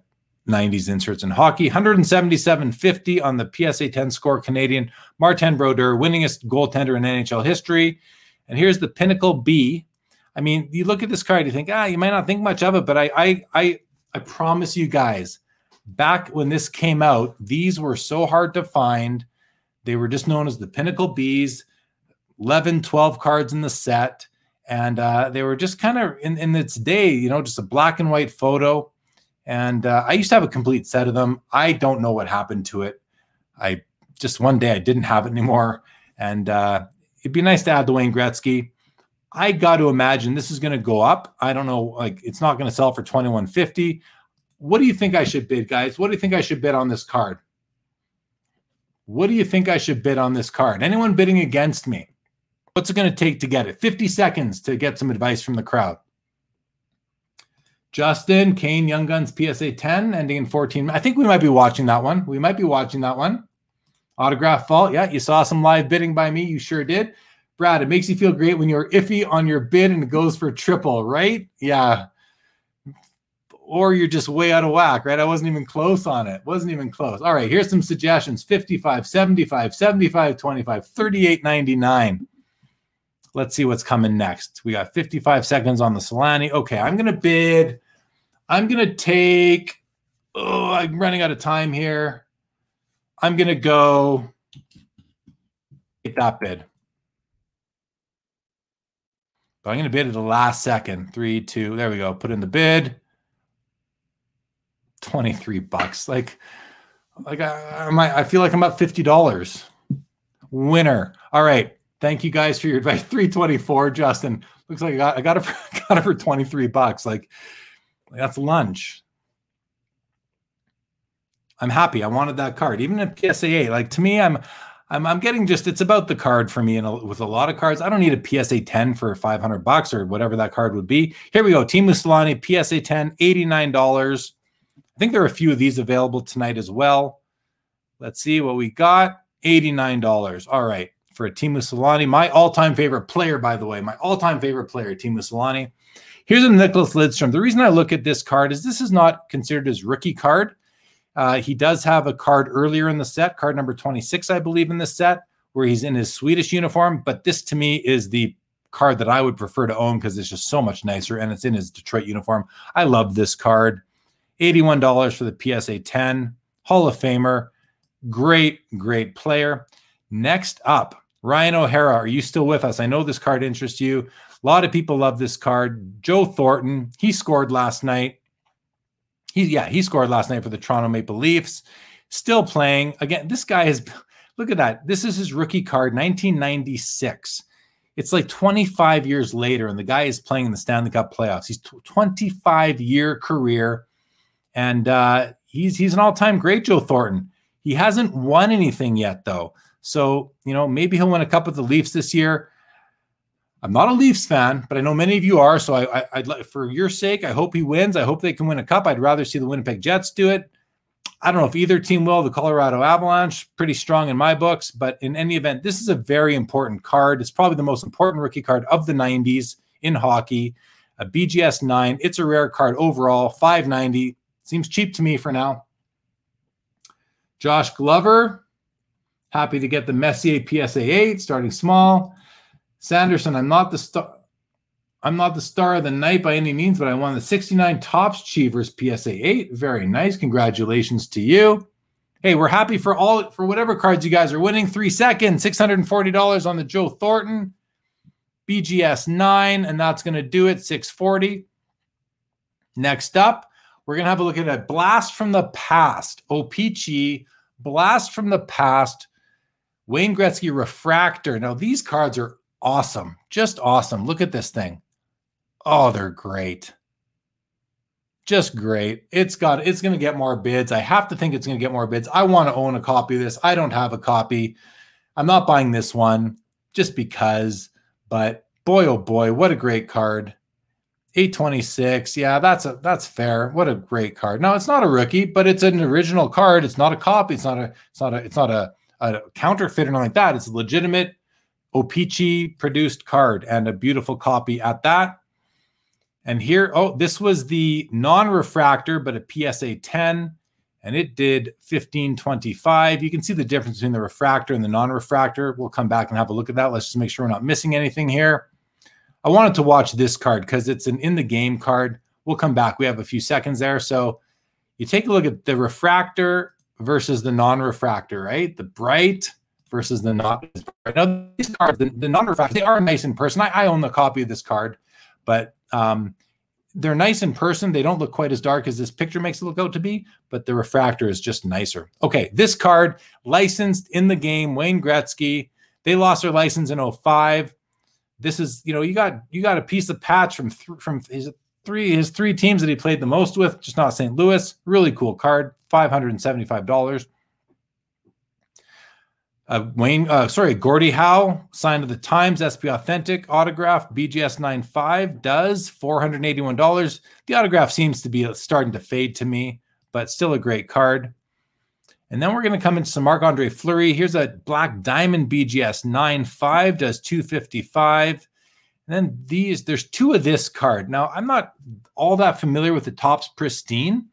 nineties inserts in hockey. one hundred seventy-seven fifty on the P S A ten Score Canadian. Martin Brodeur, winningest goaltender in N H L history. And here's the Pinnacle B. I mean, you look at this card, you think, ah, you might not think much of it, but I, I, I, I promise you guys, back when this came out, these were so hard to find. They were just known as the Pinnacle Bees. eleven, twelve cards in the set, and uh, they were just kind of in, in its day, you know, just a black and white photo. And uh, I used to have a complete set of them. I don't know what happened to it. I just one day I didn't have it anymore. And uh, it'd be nice to add the Wayne Gretzky. I got to imagine this is going to go up. I don't know. Like, it's not going to sell for twenty-one fifty. What do you think I should bid, guys? What do you think I should bid on this card? What do you think I should bid on this card? Anyone bidding against me? What's it going to take to get it? fifty seconds to get some advice from the crowd. Justin, Kane, Young Guns, P S A ten, ending in fourteen. I think we might be watching that one. We might be watching that one. Autograph Fault. Yeah, you saw some live bidding by me. You sure did. Brad, it makes you feel great when you're iffy on your bid and it goes for triple, right? Yeah. Or you're just way out of whack, right? I wasn't even close on it. Wasn't even close. All right, here's some suggestions. fifty-five, seventy-five, seventy-five, twenty-five, thirty-eight, ninety-nine. Let's see what's coming next. We got fifty-five seconds on the Solani. Okay, I'm going to bid. I'm going to take, oh, I'm running out of time here. I'm going to go get that bid. But I'm going to bid at the last second. Three, two, there we go. Put in the bid. twenty-three bucks. Like, like I, I, I feel like I'm up fifty dollars. Winner. All right. Thank you guys for your advice. three twenty-four, Justin. Looks like I got I got it for, got it for twenty-three bucks. Like, that's lunch. I'm happy. I wanted that card. Even a P S A eight. Like, to me, I'm I'm I'm getting just it's about the card for me. And with a lot of cards, I don't need a P S A ten for five hundred bucks or whatever that card would be. Here we go. Teemu Solani P S A ten, eighty-nine dollars. I think there are a few of these available tonight as well. Let's see what we got. eighty-nine dollars. All right. For Teemu Solani, my all-time favorite player, by the way, my all-time favorite player, Teemu Solani. Here's a Nicholas Lidstrom. The reason I look at this card is this is not considered his rookie card. Uh, he does have a card earlier in the set, card number twenty-six, I believe, in this set, where he's in his Swedish uniform. But this, to me, is the card that I would prefer to own because it's just so much nicer, and it's in his Detroit uniform. I love this card. eighty-one dollars for the P S A ten, Hall of Famer. Great, great player. Next up. Ryan O'Hara, are you still with us? I know this card interests you. A lot of people love this card. Joe Thornton, he scored last night. He, yeah, he scored last night for the Toronto Maple Leafs. Still playing. Again, this guy is, look at that. This is his rookie card, nineteen ninety-six. It's like twenty-five years later, and the guy is playing in the Stanley Cup playoffs. He's twenty-five-year career, and uh, he's he's an all-time great, Joe Thornton. He hasn't won anything yet, though. So, you know, maybe he'll win a cup with the Leafs this year. I'm not a Leafs fan, but I know many of you are. So I, I, I'd like, for your sake, I hope he wins. I hope they can win a cup. I'd rather see the Winnipeg Jets do it. I don't know if either team will. The Colorado Avalanche, pretty strong in my books. But in any event, this is a very important card. It's probably the most important rookie card of the nineties in hockey. A B G S nine. It's a rare card overall. five ninety. Seems cheap to me for now. Josh Glover. Happy to get the Messier P S A eight, starting small. Sanderson, I'm not the star. I'm not the star of the night by any means, but I won the sixty-nine Topps Cheevers P S A eight. Very nice. Congratulations to you. Hey, we're happy for all for whatever cards you guys are winning. Three seconds, six hundred forty dollars on the Joe Thornton B G S nine, and that's going to do it. six forty. Next up, we're going to have a look at a blast from the past. Opeechee, blast from the past. Wayne Gretzky refractor. Now these cards are awesome. Just awesome. Look at this thing. Oh, they're great. Just great. It's got, it's going to get more bids. I have to think it's going to get more bids. I want to own a copy of this. I don't have a copy. I'm not buying this one just because, but boy, oh boy, what a great card. eight twenty-six. Yeah, that's a, that's fair. What a great card. Now it's not a rookie, but it's an original card. It's not a copy. It's not a, it's not a, it's not a, a counterfeit or nothing like that. It's a legitimate Opeechee produced card and a beautiful copy at that. And here, oh, this was the non-refractor, but a P S A ten, and it did fifteen twenty-five. You can see the difference between the refractor and the non-refractor. We'll come back and have a look at that. Let's just make sure we're not missing anything here. I wanted to watch this card because it's an in-the-game card. We'll come back. We have a few seconds there. So you take a look at the refractor versus the non-refractor, right? The bright versus the not. Now, these cards, the, the non-refractors, they are nice in person. I, I own a copy of this card, but um, they're nice in person. They don't look quite as dark as this picture makes it look out to be, but the refractor is just nicer. Okay, this card, licensed in the game, Wayne Gretzky. They lost their license in oh five. This is, you know, you got you got a piece of patch from th- from his three his three teams that he played the most with, just not Saint Louis. Really cool card, five hundred seventy-five dollars. Uh, Wayne, uh, sorry, Gordie Howe, signed of the Times, S P Authentic, autograph, B G S nine five, does four hundred eighty-one dollars. The autograph seems to be starting to fade to me, but still a great card. And then we're going to come into some Marc-Andre Fleury. Here's a Black Diamond B G S nine five, does two hundred fifty-five dollars. And then these, there's two of this card. Now, I'm not all that familiar with the Topps Pristine,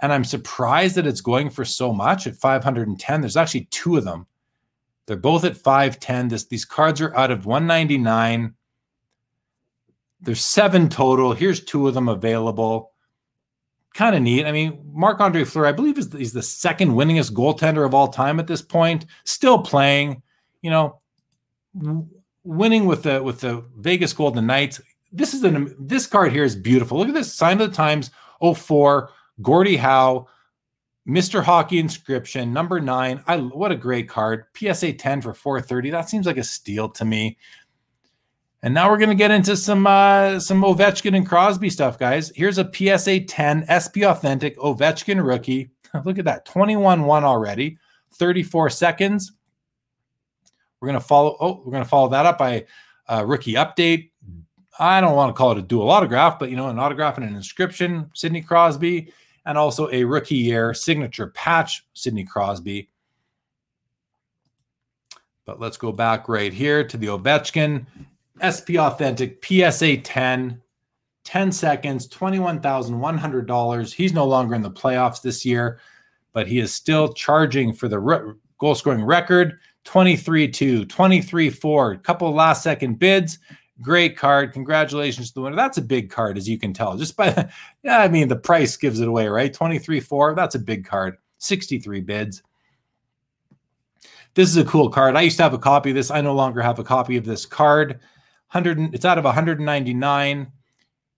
and I'm surprised that it's going for so much at five hundred ten dollars. There's actually two of them. They're both at five ten. This, these cards are out of one ninety-nine. There's seven total. Here's two of them available. Kind of neat. I mean, Marc-Andre Fleury, I believe, is he's the second winningest goaltender of all time at this point. Still playing, you know, winning with the with the Vegas Golden Knights. This is an this card here is beautiful. Look at this, Sign of the Times, oh four, Gordie Howe. Mister Hockey inscription, number nine. I what a great card. P S A ten for four hundred thirty dollars. That seems like a steal to me. And now we're going to get into some uh, some Ovechkin and Crosby stuff, guys. Here's a P S A ten, S P Authentic, Ovechkin rookie. Look at that, twenty-one one already, thirty-four seconds. We're going to follow. Oh, we're going to follow that up by uh, rookie update. I don't want to call it a dual autograph, but you know, an autograph and an inscription. Sidney Crosby. And also a rookie year signature patch, Sidney Crosby. But let's go back right here to the Ovechkin. S P Authentic, P S A ten, ten seconds, twenty-one thousand one hundred dollars. He's no longer in the playoffs this year, but he is still charging for the re- goal-scoring record, twenty-three two, twenty-three four, a couple last-second bids. Great card. Congratulations to the winner. That's a big card, as you can tell. Just by, yeah, I mean, the price gives it away, right? twenty-three four, that's a big card. sixty-three bids. This is a cool card. I used to have a copy of this. I no longer have a copy of this card. one hundred, it's out of one ninety-nine.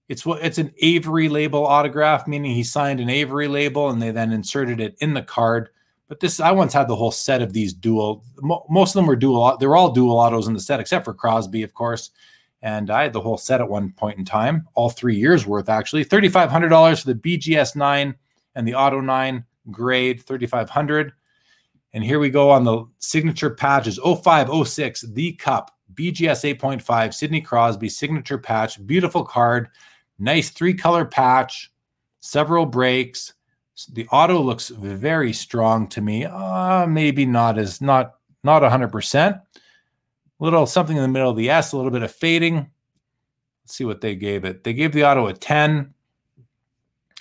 It's what it's an Avery label autograph, meaning he signed an Avery label, and they then inserted it in the card. But this, I once had the whole set of these dual. Most of them were dual. They're all dual autos in the set, except for Crosby, of course. And I had the whole set at one point in time, all three years worth, actually. thirty-five hundred dollars for the B G S nine and the Auto nine grade, thirty-five hundred dollars. And here we go on the signature patches, oh five, oh six, The Cup, B G S eight point five, Sidney Crosby, signature patch, beautiful card, nice three-color patch, several breaks, The auto looks very strong to me. Uh, maybe not as not not one hundred percent. Little something in the middle of the S, a little bit of fading. Let's see what they gave it. They gave the auto a ten.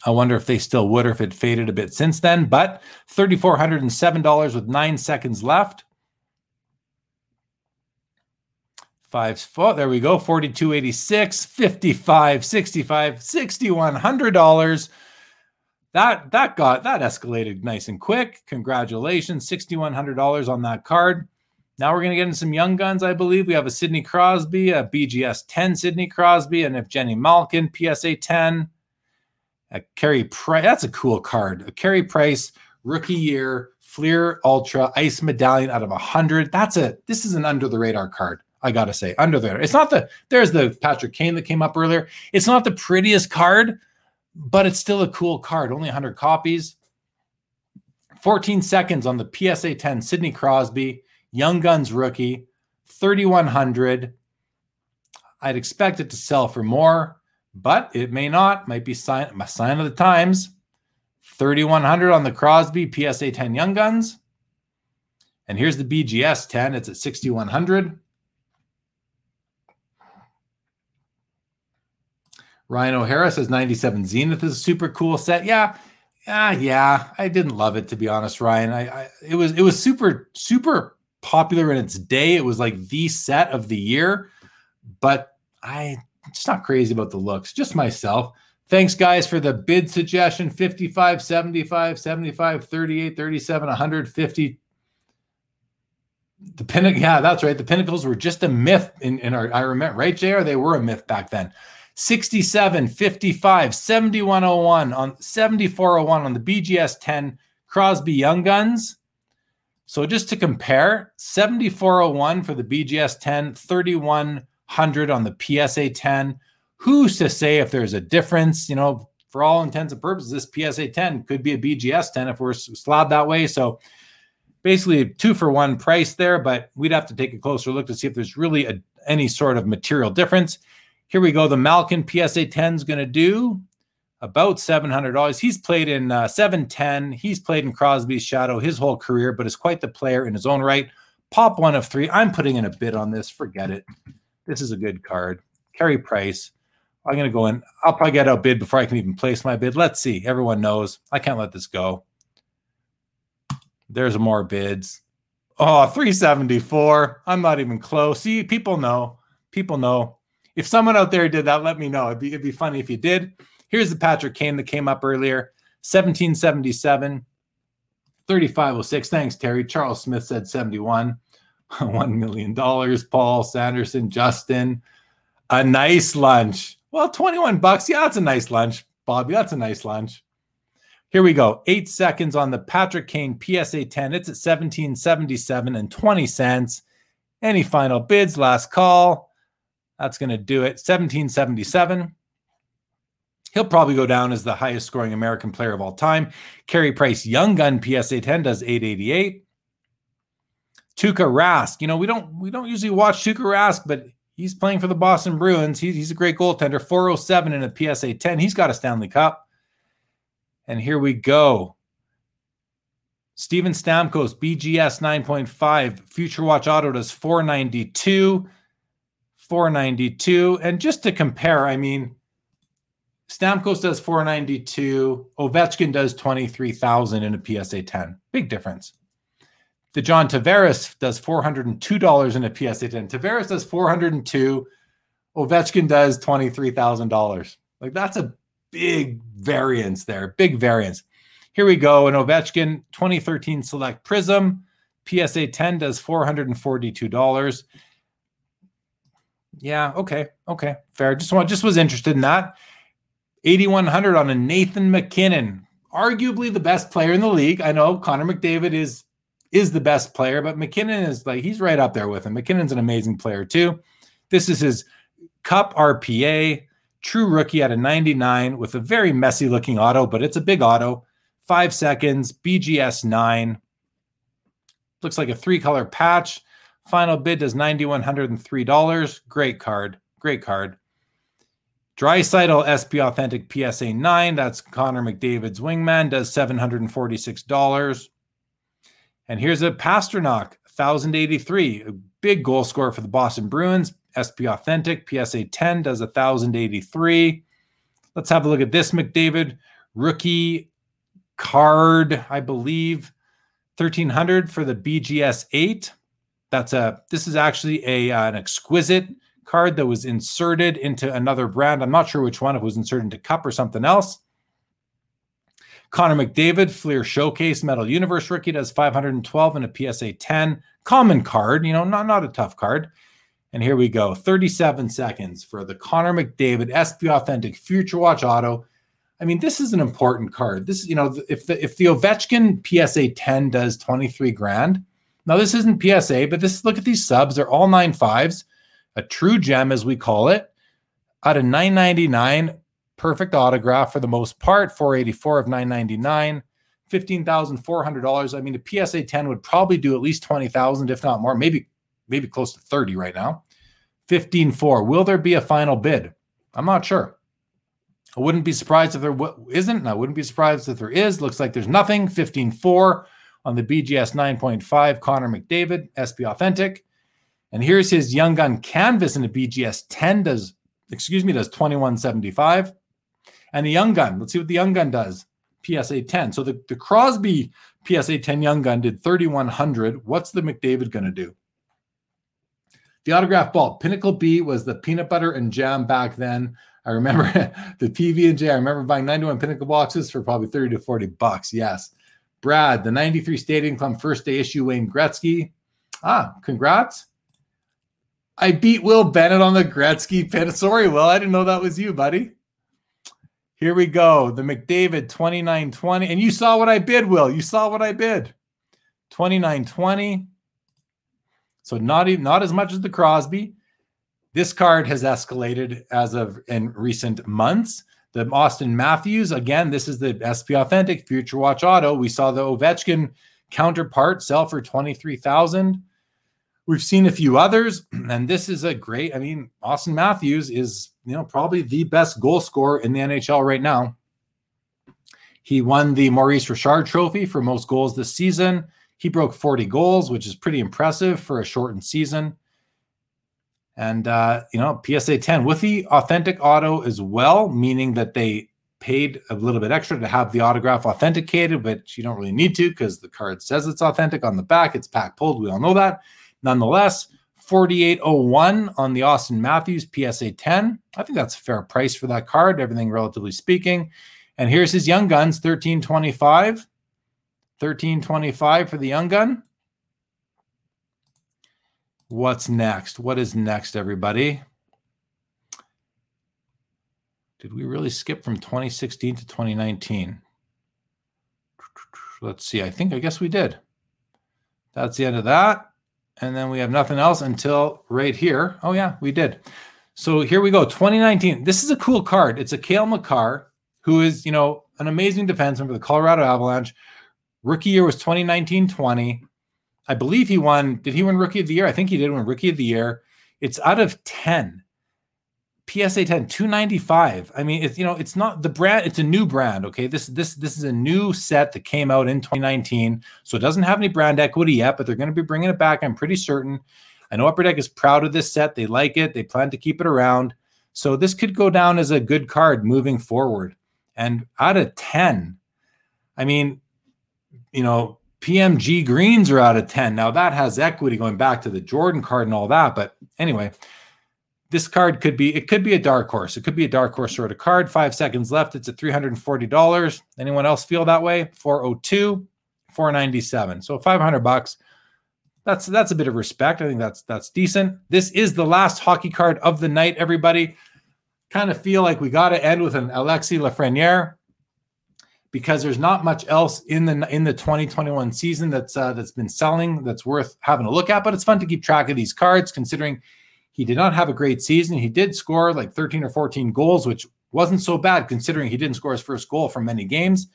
I wonder if they still would or if it faded a bit since then. But three thousand four hundred seven dollars with nine seconds left. Five, oh, there we go. forty-two eighty-six, fifty-five, sixty-five, sixty-one hundred dollars. That that got that escalated nice and quick. Congratulations, sixty-one hundred dollars on that card. Now we're going to get into some young guns, I believe. We have a Sidney Crosby, a B G S ten Sidney Crosby, and if Evgeny Malkin, P S A ten. A Carey Price, that's a cool card. A Carey Price, rookie year, Fleer Ultra, Ice Medallion out of one hundred. That's a, this is an under-the-radar card. I got to say, under there. It's not the, there's the Patrick Kane that came up earlier. It's not the prettiest card, but it's still a cool card. Only one hundred copies. fourteen seconds on the P S A ten, Sidney Crosby, Young Guns rookie, thirty-one hundred. I'd expect it to sell for more, but it may not. Might be sign, a sign of the times. thirty-one hundred on the Crosby, P S A ten Young Guns. And here's the B G S ten. It's at sixty-one hundred. Ryan O'Hara says ninety-seven Zenith is a super cool set. Yeah, yeah, yeah. I didn't love it, to be honest, Ryan. I, I it was it was super super popular in its day. It was like the set of the year, but I just not crazy about the looks. Just myself. Thanks, guys, for the bid suggestion: fifty-five, seventy-five, seventy-five, thirty-eight, thirty-seven, one hundred fifty. The pinnacle. Yeah, that's right. The Pinnacles were just a myth in, in our. I remember, right, J R? They were a myth back then. sixty-seven, fifty-five, seventy-one oh one on seventy-four oh one on the B G S ten Crosby Young Guns. So just to compare, seventy-four oh one for the B G S ten, thirty-one hundred on the P S A ten. Who's to say if there's a difference? You know, for all intents and purposes, this P S A ten could be a B G S ten if we're slabbed that way. So basically two for one price there, but we'd have to take a closer look to see if there's really a, any sort of material difference. Here we go. The Malkin P S A ten is going to do about seven hundred dollars. He's played in uh, seven ten. He's played in Crosby's shadow his whole career, but is quite the player in his own right. Pop one of three. I'm putting in a bid on this. Forget it. This is a good card. Carey Price. I'm going to go in. I'll probably get outbid before I can even place my bid. Let's see. Everyone knows I can't let this go. There's more bids. Oh, three seventy-four. I'm not even close. See, people know. People know. If someone out there did that, let me know. It'd be, it'd be funny if you did. Here's the Patrick Kane that came up earlier. seventeen seventy-seven, thirty-five oh six. Thanks, Terry. Charles Smith said seventy-one. one million dollars. Paul, Sanderson, Justin. A nice lunch. Well, twenty-one bucks. Yeah, that's a nice lunch, Bobby. That's a nice lunch. Here we go. Eight seconds on the Patrick Kane P S A ten. It's at seventeen seventy-seven and twenty cents. Any final bids? Last call. That's going to do it. seventeen seventy-seven. He'll probably go down as the highest scoring American player of all time. Carey Price Young Gun P S A ten does eight eighty-eight. Tuukka Rask. You know, we don't we don't usually watch Tuukka Rask, but he's playing for the Boston Bruins. He's, he's a great goaltender. four oh seven in a P S A ten. He's got a Stanley Cup. And here we go. Steven Stamkos B G S nine point five. Future Watch Auto does four ninety-two. four ninety-two. And just to compare, I mean, Stamkos does four ninety-two. Ovechkin does twenty-three thousand in a P S A ten. Big difference. The John Tavares does four hundred two dollars in a P S A ten. Tavares does four hundred two. Ovechkin does twenty-three thousand dollars. Like, that's a big variance there. Big variance. Here we go. An Ovechkin twenty thirteen Select Prism. P S A ten does four hundred forty-two dollars. Yeah, okay, okay, fair. Just want, just was interested in that. eighty-one hundred on a Nathan MacKinnon, arguably the best player in the league. I know Connor McDavid is is the best player, but MacKinnon is like, he's right up there with him. MacKinnon's an amazing player too. This is his Cup R P A, true rookie at a ninety-nine with a very messy looking auto, but it's a big auto. Five seconds, B G S nine. Looks like a three color patch. Final bid does nine thousand one hundred three dollars. Great card. Great card. Draisaitl S P Authentic P S A nine. That's Connor McDavid's wingman. Does seven hundred forty-six dollars. And here's a Pasternak one thousand eighty-three. A big goal scorer for the Boston Bruins. S P Authentic P S A ten. Does one thousand eighty-three. Let's have a look at this McDavid rookie card. I believe thirteen hundred for the B G S eight. That's a. This is actually a uh, an exquisite card that was inserted into another brand. I'm not sure which one. It was inserted into Cup or something else. Connor McDavid, Fleer Showcase, Metal Universe rookie, does five hundred twelve and a P S A ten. Common card, you know, not, not a tough card. And here we go. thirty-seven seconds for the Connor McDavid S P Authentic Future Watch Auto. I mean, this is an important card. This, you know, if the if the Ovechkin P S A ten does twenty-three grand. Now this isn't P S A, but this look at these subs. They're all nine fives. A true gem, as we call it, out of nine ninety-nine, perfect autograph for the most part, four eighty-four of nine ninety-nine, fifteen thousand four hundred dollars. I mean, a P S A ten would probably do at least twenty thousand, if not more, maybe maybe close to thirty right now. fifteen four. Will there be a final bid? I'm not sure. I wouldn't be surprised if there w- isn't, and I wouldn't be surprised if there is. Looks like there's nothing. fifteen four on the B G S nine point five, Connor McDavid, S P Authentic. And here's his Young Gun Canvas in a B G S ten does, excuse me, does twenty-one seventy-five. And the Young Gun, let's see what the Young Gun does. P S A ten. So the, the Crosby P S A ten Young Gun did thirty-one hundred. What's the McDavid going to do? The autograph ball, Pinnacle B was the peanut butter and jam back then. I remember the P B and J. I remember buying ninety-one Pinnacle boxes for probably thirty to forty bucks. Yes. Brad, the ninety-three Stadium Club first day issue, Wayne Gretzky. Ah, congrats. I beat Will Bennett on the Gretzky pin. Sorry, Will. I didn't know that was you, buddy. Here we go. The McDavid twenty-nine twenty. And you saw what I bid, Will. You saw what I bid. twenty-nine twenty. So not even, not as much as the Crosby. This card has escalated as of in recent months. The Austin Matthews, again, this is the S P Authentic Future Watch Auto. We saw the Ovechkin counterpart sell for twenty-three thousand dollars. We've seen a few others, and this is a great, I mean, Austin Matthews is, you know, probably the best goal scorer in the N H L right now. He won the Maurice Richard trophy for most goals this season. He broke forty goals, which is pretty impressive for a shortened season. And, uh, you know, P S A ten with the authentic auto as well, meaning that they paid a little bit extra to have the autograph authenticated, but you don't really need to because the card says it's authentic on the back. It's pack pulled. We all know that. Nonetheless, forty-eight oh one on the Austin Matthews P S A ten. I think that's a fair price for that card, everything relatively speaking. And here's his Young Guns, thirteen twenty-five. thirteen twenty-five for the Young Gun. What's next? What is next, everybody? Did we really skip from twenty sixteen to twenty nineteen? Let's see. I think, I guess we did. That's the end of that. And then we have nothing else until right here. Oh, yeah, we did. So here we go, twenty nineteen. This is a cool card. It's a Cale Makar, who is, you know, an amazing defenseman for the Colorado Avalanche. Rookie year was twenty nineteen twenty. I believe he won. Did he win Rookie of the Year? I think he did win Rookie of the Year. It's out of ten. P S A ten, two ninety-five. I mean, it's, you know, it's not the brand. It's a new brand, okay? This this this is a new set that came out in twenty nineteen, so it doesn't have any brand equity yet, but they're going to be bringing it back, I'm pretty certain. I know Upper Deck is proud of this set. They like it. They plan to keep it around. So this could go down as a good card moving forward. And out of ten, I mean, you know, P M G Greens are out of ten. Now, that has equity going back to the Jordan card and all that, but anyway... This card could be, it could be a dark horse. It could be a dark horse sort of card. Five seconds left. It's at three hundred forty dollars. Anyone else feel that way? four oh two, four ninety-seven. So five hundred bucks. That's, that's a bit of respect. I think that's, that's decent. This is the last hockey card of the night, everybody. Kind of feel like we got to end with an Alexis Lafreniere because there's not much else in the, in the twenty twenty-one season that's, uh, that's been selling that's worth having a look at, but it's fun to keep track of these cards considering he did not have a great season. He did score like thirteen or fourteen goals, which wasn't so bad considering he didn't score his first goal for many games.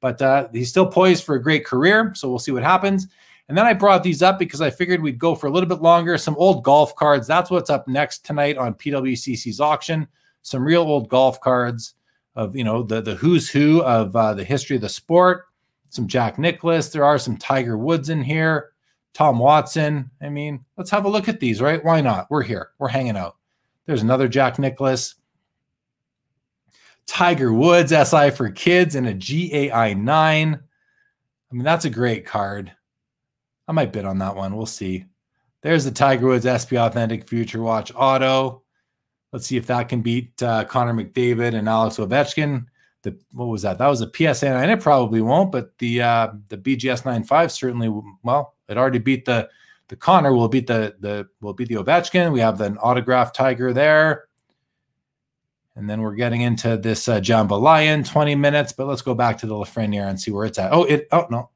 But uh, he's still poised for a great career, so we'll see what happens. And then I brought these up because I figured we'd go for a little bit longer. Some old golf cards. That's what's up next tonight on P W C C's auction. some real old golf cards of, you know, the, the who's who of uh, the history of the sport, some Jack Nicklaus. There are some Tiger Woods in here, Tom Watson. I mean, let's have a look at these, right? Why not? We're here. We're hanging out. There's another Jack Nicklaus. Tiger Woods, S I for kids and a G A I nine. I mean, that's a great card. I might bid on that one. We'll see. There's the Tiger Woods S P Authentic Future Watch Auto. Let's see if that can beat uh, Connor McDavid and Alex Ovechkin. The, what was that? That was a P S A nine. It probably won't, but the uh, the B G S ninety-five certainly, well, it already beat the the Connor. Will beat the the will beat the Ovechkin. We have an autographed Tiger there. And then we're getting into this uh, Jambalaya, twenty minutes, but let's go back to the Lafreniere and see where it's at. Oh, it. Oh, no,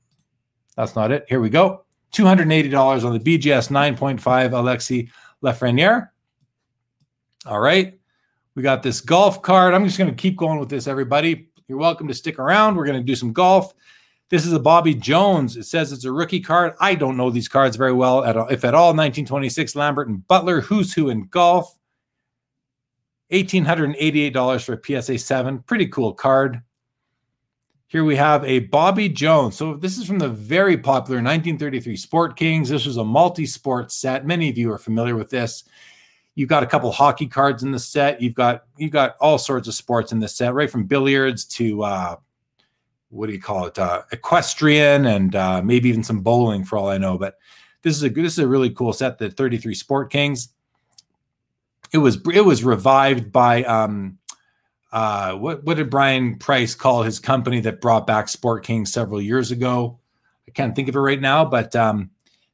that's not it. Here we go. two hundred eighty dollars on the B G S nine point five Alexis Lafreniere. All right. We got this golf card. I'm just going to keep going with this, everybody. You're welcome to stick around. We're going to do some golf. This is a Bobby Jones. It says it's a rookie card. I don't know these cards very well, at all, if at all. nineteen twenty-six Lambert and Butler, who's who in golf. one thousand eight hundred eighty-eight dollars for a P S A seven. Pretty cool card. Here we have a Bobby Jones. So this is from the very popular nineteen thirty-three Sport Kings. This was a multi-sport set. Many of you are familiar with this. You've got a couple hockey cards in the set. You've got you've got all sorts of sports in this set, right from billiards to, uh, what do you call it, uh, equestrian and uh, maybe even some bowling for all I know. But this is a this is a really cool set, the thirty-three Sport Kings. It was it was revived by... Um, Uh, what, what did Brian Price call his company that brought back Sport King several years ago? I can't think of it right now, but um,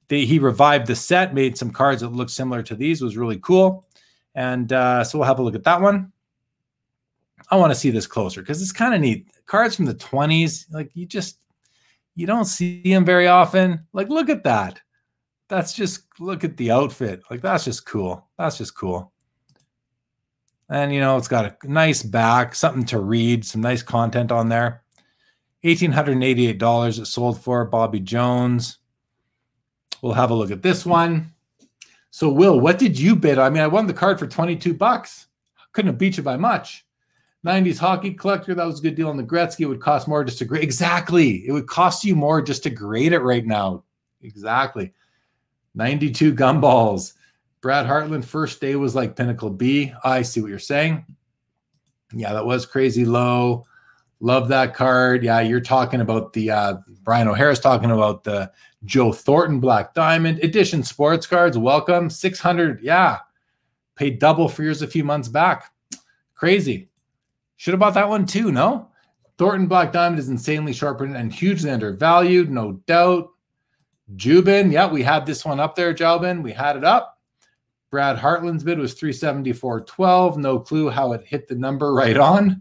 they, he revived the set, made some cards that looked similar to these. It was really cool. And uh, so we'll have a look at that one. I want to see this closer because it's kind of neat. Cards from the twenties, like you just, you don't see them very often. Like, look at that. That's just, look at the outfit. Like, that's just cool. That's just cool. And, you know, it's got a nice back, something to read, some nice content on there. one thousand eight hundred eighty-eight dollars it sold for, Bobby Jones. We'll have a look at this one. So, Will, what did you bid? I mean, I won the card for twenty-two bucks. Couldn't have beat you by much. nineties hockey collector, that was a good deal on the Gretzky. It would cost more just to grade. Exactly. It would cost you more just to grade it right now. Exactly. ninety-two gumballs. Brad Hartland, first day was like Pinnacle B. I see what you're saying. Yeah, that was crazy low. Love that card. Yeah, you're talking about the, uh, Brian O'Hara's talking about the Joe Thornton Black Diamond Edition sports cards. Welcome. six hundred. Yeah. Paid double for yours a few months back. Crazy. Should have bought that one too, no? Thornton Black Diamond is insanely sharpened and hugely undervalued, no doubt. Jubin. Yeah, we had this one up there, Jubin. We had it up. Brad Hartland's bid was three seventy-four twelve. No clue how it hit the number right on.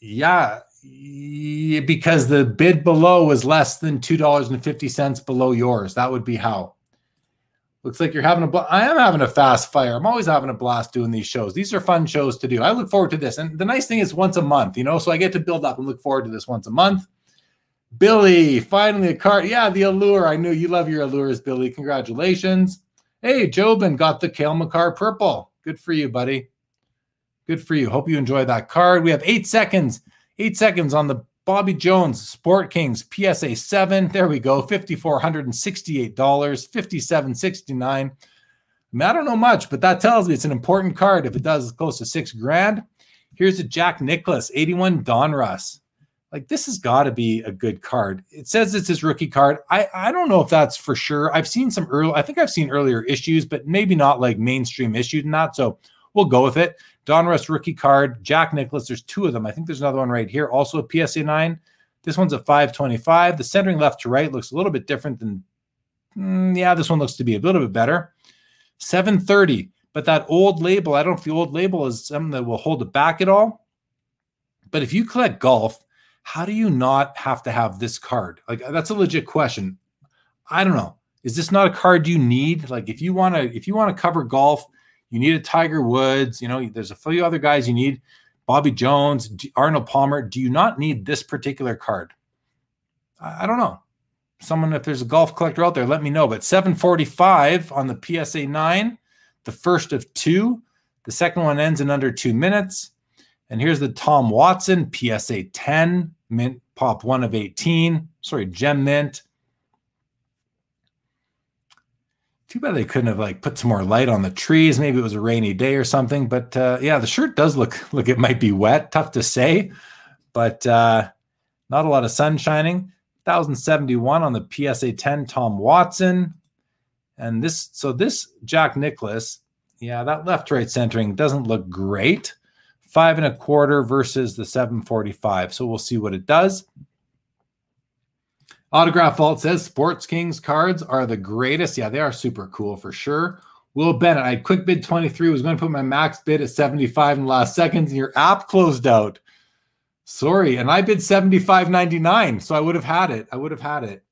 Yeah, because the bid below was less than two dollars and fifty cents below yours. That would be how. Looks like you're having a blast. I am having a fast fire. I'm always having a blast doing these shows. These are fun shows to do. I look forward to this. And the nice thing is once a month, you know, so I get to build up and look forward to this once a month. Billy, finally a card. Yeah, the Allure. I knew you love your Allures, Billy. Congratulations. Hey, Jobin got the Kale McCarr purple. Good for you, buddy. Good for you. Hope you enjoy that card. We have eight seconds. Eight seconds on the Bobby Jones Sport Kings P S A seven. There we go. five thousand four hundred sixty-eight dollars, fifty-seven sixty-nine. I mean, I don't know much, but that tells me it's an important card. If it does, it's close to six grand. Here's a Jack Nicklaus, eighty-one Donruss. Like, this has got to be a good card. It says it's his rookie card. I, I don't know if that's for sure. I've seen some early, I think I've seen earlier issues, but maybe not like mainstream issued and that. So we'll go with it. Donruss rookie card, Jack Nicklaus. There's two of them. I think there's another one right here. Also a P S A nine. This one's a five twenty-five. The centering left to right looks a little bit different than, mm, yeah, this one looks to be a little bit better. seven thirty. But that old label, I don't know if the old label is something that will hold it back at all. But if you collect golf, how do you not have to have this card? Like, that's a legit question. I don't know. Is this not a card you need? Like, if you want to, if you want to cover golf, you need a Tiger Woods. You know, there's a few other guys you need. Bobby Jones, Arnold Palmer. Do you not need this particular card? I, I don't know. Someone, if there's a golf collector out there, let me know. But seven forty-five on the P S A nine, the first of two. The second one ends in under two minutes. And here's the Tom Watson, P S A ten, mint pop one of eighteen. Sorry, gem mint. Too bad they couldn't have like put some more light on the trees. Maybe it was a rainy day or something. But uh, yeah, the shirt does look look it might be wet. Tough to say, but uh, not a lot of sun shining. one thousand seventy-one on the P S A ten Tom Watson, and this. So this Jack Nicklaus, yeah, that left right centering doesn't look great. Five and a quarter versus the seven forty-five. So we'll see what it does. Autograph Vault says Sports Kings cards are the greatest. Yeah, they are super cool for sure. Will Bennett, I quick bid twenty-three, was going to put my max bid at seventy-five in the last seconds, and your app closed out. Sorry, and I bid seventy-five ninety-nine, so I would have had it. I would have had it.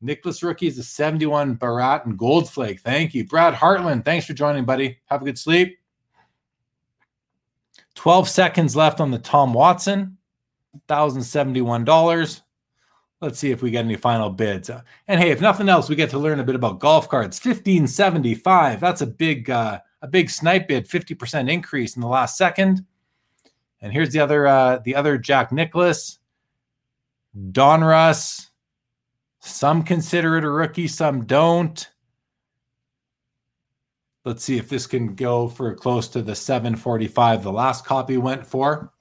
Nicholas Rookie is a seventy-one Barat and Goldflake. Thank you. Brad Hartland, thanks for joining, buddy. Have a good sleep. twelve seconds left on the Tom Watson, one thousand seventy-one dollars. Let's see if we get any final bids. Uh, and hey, if nothing else, we get to learn a bit about golf cards. fifteen seventy-five. That's a big, uh, a big snipe bid. fifty percent increase in the last second. And here's the other, uh, the other Jack Nicklaus, Donruss. Some consider it a rookie, some don't. Let's see if this can go for close to the seven forty-five. The last copy went for.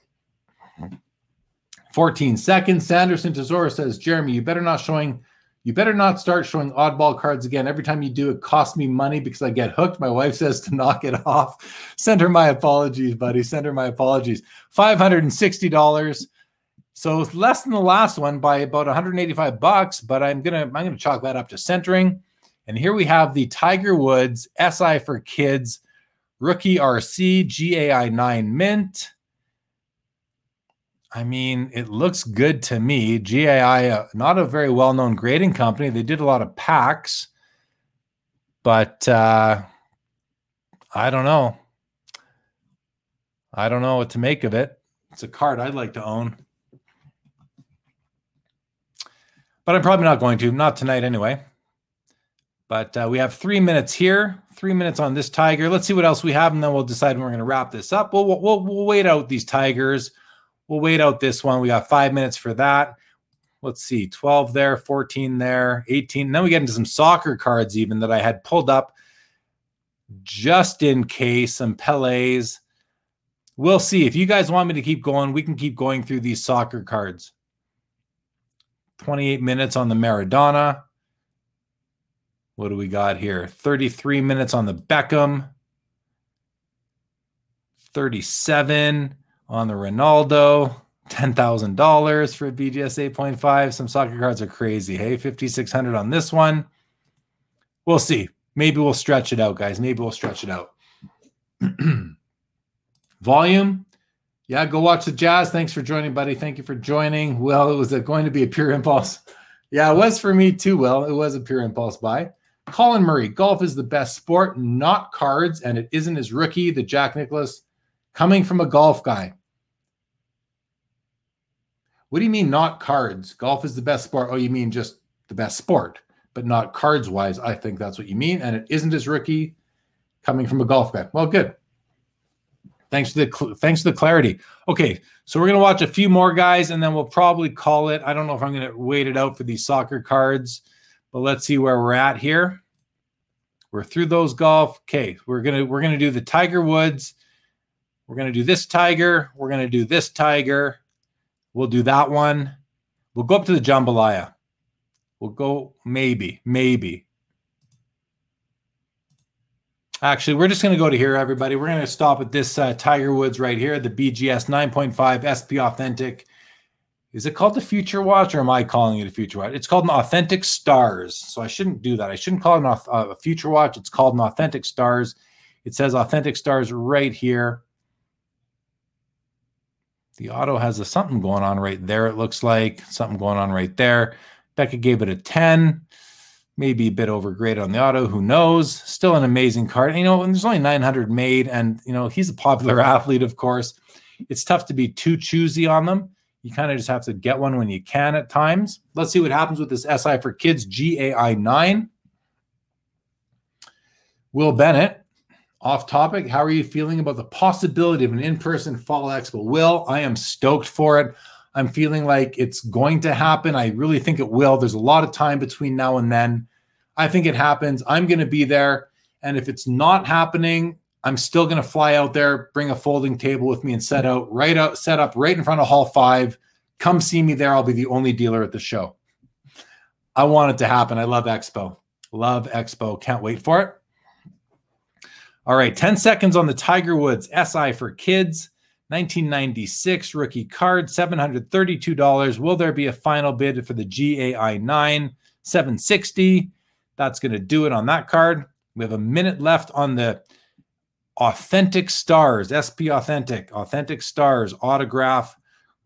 fourteen seconds. Sanderson Tesoro says, Jeremy, you better not showing, you better not start showing oddball cards again. Every time you do, it costs me money because I get hooked. My wife says to knock it off. Send her my apologies, buddy. Send her my apologies. five hundred sixty dollars. So it's less than the last one by about one hundred eighty-five bucks, but I'm gonna I'm gonna chalk that up to centering. And here we have the Tiger Woods S I for Kids Rookie R C G A I nine Mint. I mean, it looks good to me. G A I, uh, not a very well-known grading company. They did a lot of packs, but uh, I don't know. I don't know what to make of it. It's a card I'd like to own, but I'm probably not going to. Not tonight anyway. But uh, we have three minutes here, three minutes on this Tiger. Let's see what else we have, and then we'll decide when we're going to wrap this up. We'll, we'll, we'll wait out these Tigers. We'll wait out this one. We got five minutes for that. Let's see, twelve there, fourteen there, eighteen. And then we get into some soccer cards even that I had pulled up just in case, some Pelés. We'll see. If you guys want me to keep going, we can keep going through these soccer cards. twenty-eight minutes on the Maradona. What do we got here? thirty-three minutes on the Beckham. thirty-seven on the Ronaldo. ten thousand dollars for B G S eight point five. Some soccer cards are crazy. Hey, fifty-six hundred on this one. We'll see. Maybe we'll stretch it out, guys. Maybe we'll stretch it out. Volume. Yeah, go watch the Jazz. Thanks for joining, buddy. Thank you for joining. Well, it was a, going to be a pure impulse. Yeah, it was for me too, Will. It was a pure impulse buy. Colin Murray, golf is the best sport, not cards, and it isn't his rookie, the Jack Nicklaus, coming from a golf guy. What do you mean not cards? Golf is the best sport. Oh, you mean just the best sport, but not cards-wise. I think that's what you mean, and it isn't his rookie coming from a golf guy. Well, good. Thanks to the thanks to the clarity. Okay, so we're going to watch a few more guys, and then we'll probably call it. I don't know if I'm going to wait it out for these soccer cards, but let's see where we're at here. We're through those golf. Okay, we're going to we're going to do the Tiger Woods. We're going to do this Tiger. We're going to do this Tiger. We'll do that one. We'll go up to the Jambalaya. We'll go maybe, maybe. Actually, we're just going to go to here, everybody. We're going to stop at this uh, Tiger Woods right here, the B G S nine point five S P Authentic. Is it called the Future Watch, or am I calling it a Future Watch? It's called an Authentic Stars, so I shouldn't do that. I shouldn't call it a uh, Future Watch. It's called an Authentic Stars. It says Authentic Stars right here. The auto has a something going on right there, it looks like. Something going on right there. Becca gave it a ten. Maybe a bit overgraded on the auto. Who knows? Still an amazing card. And, you know, and there's only nine hundred made. And, you know, he's a popular athlete, of course. It's tough to be too choosy on them. You kind of just have to get one when you can at times. Let's see what happens with this S I for Kids G A I nine. Will Bennett. Off topic, how are you feeling about the possibility of an in-person fall expo? Will, I am stoked for it. I'm feeling like it's going to happen. I really think it will. There's a lot of time between now and then. I think it happens. I'm going to be there. And if it's not happening, I'm still going to fly out there, bring a folding table with me and set out right out, set up right in front of Hall five. Come see me there. I'll be the only dealer at the show. I want it to happen. I love Expo. Love Expo. Can't wait for it. All right, ten seconds on the Tiger Woods S I for kids, nineteen ninety-six rookie card, seven hundred thirty-two dollars. Will there be a final bid for the G A I nine, seven hundred sixty dollars? That's going to do it on that card. We have a minute left on the Authentic Stars, S P Authentic, Authentic Stars autograph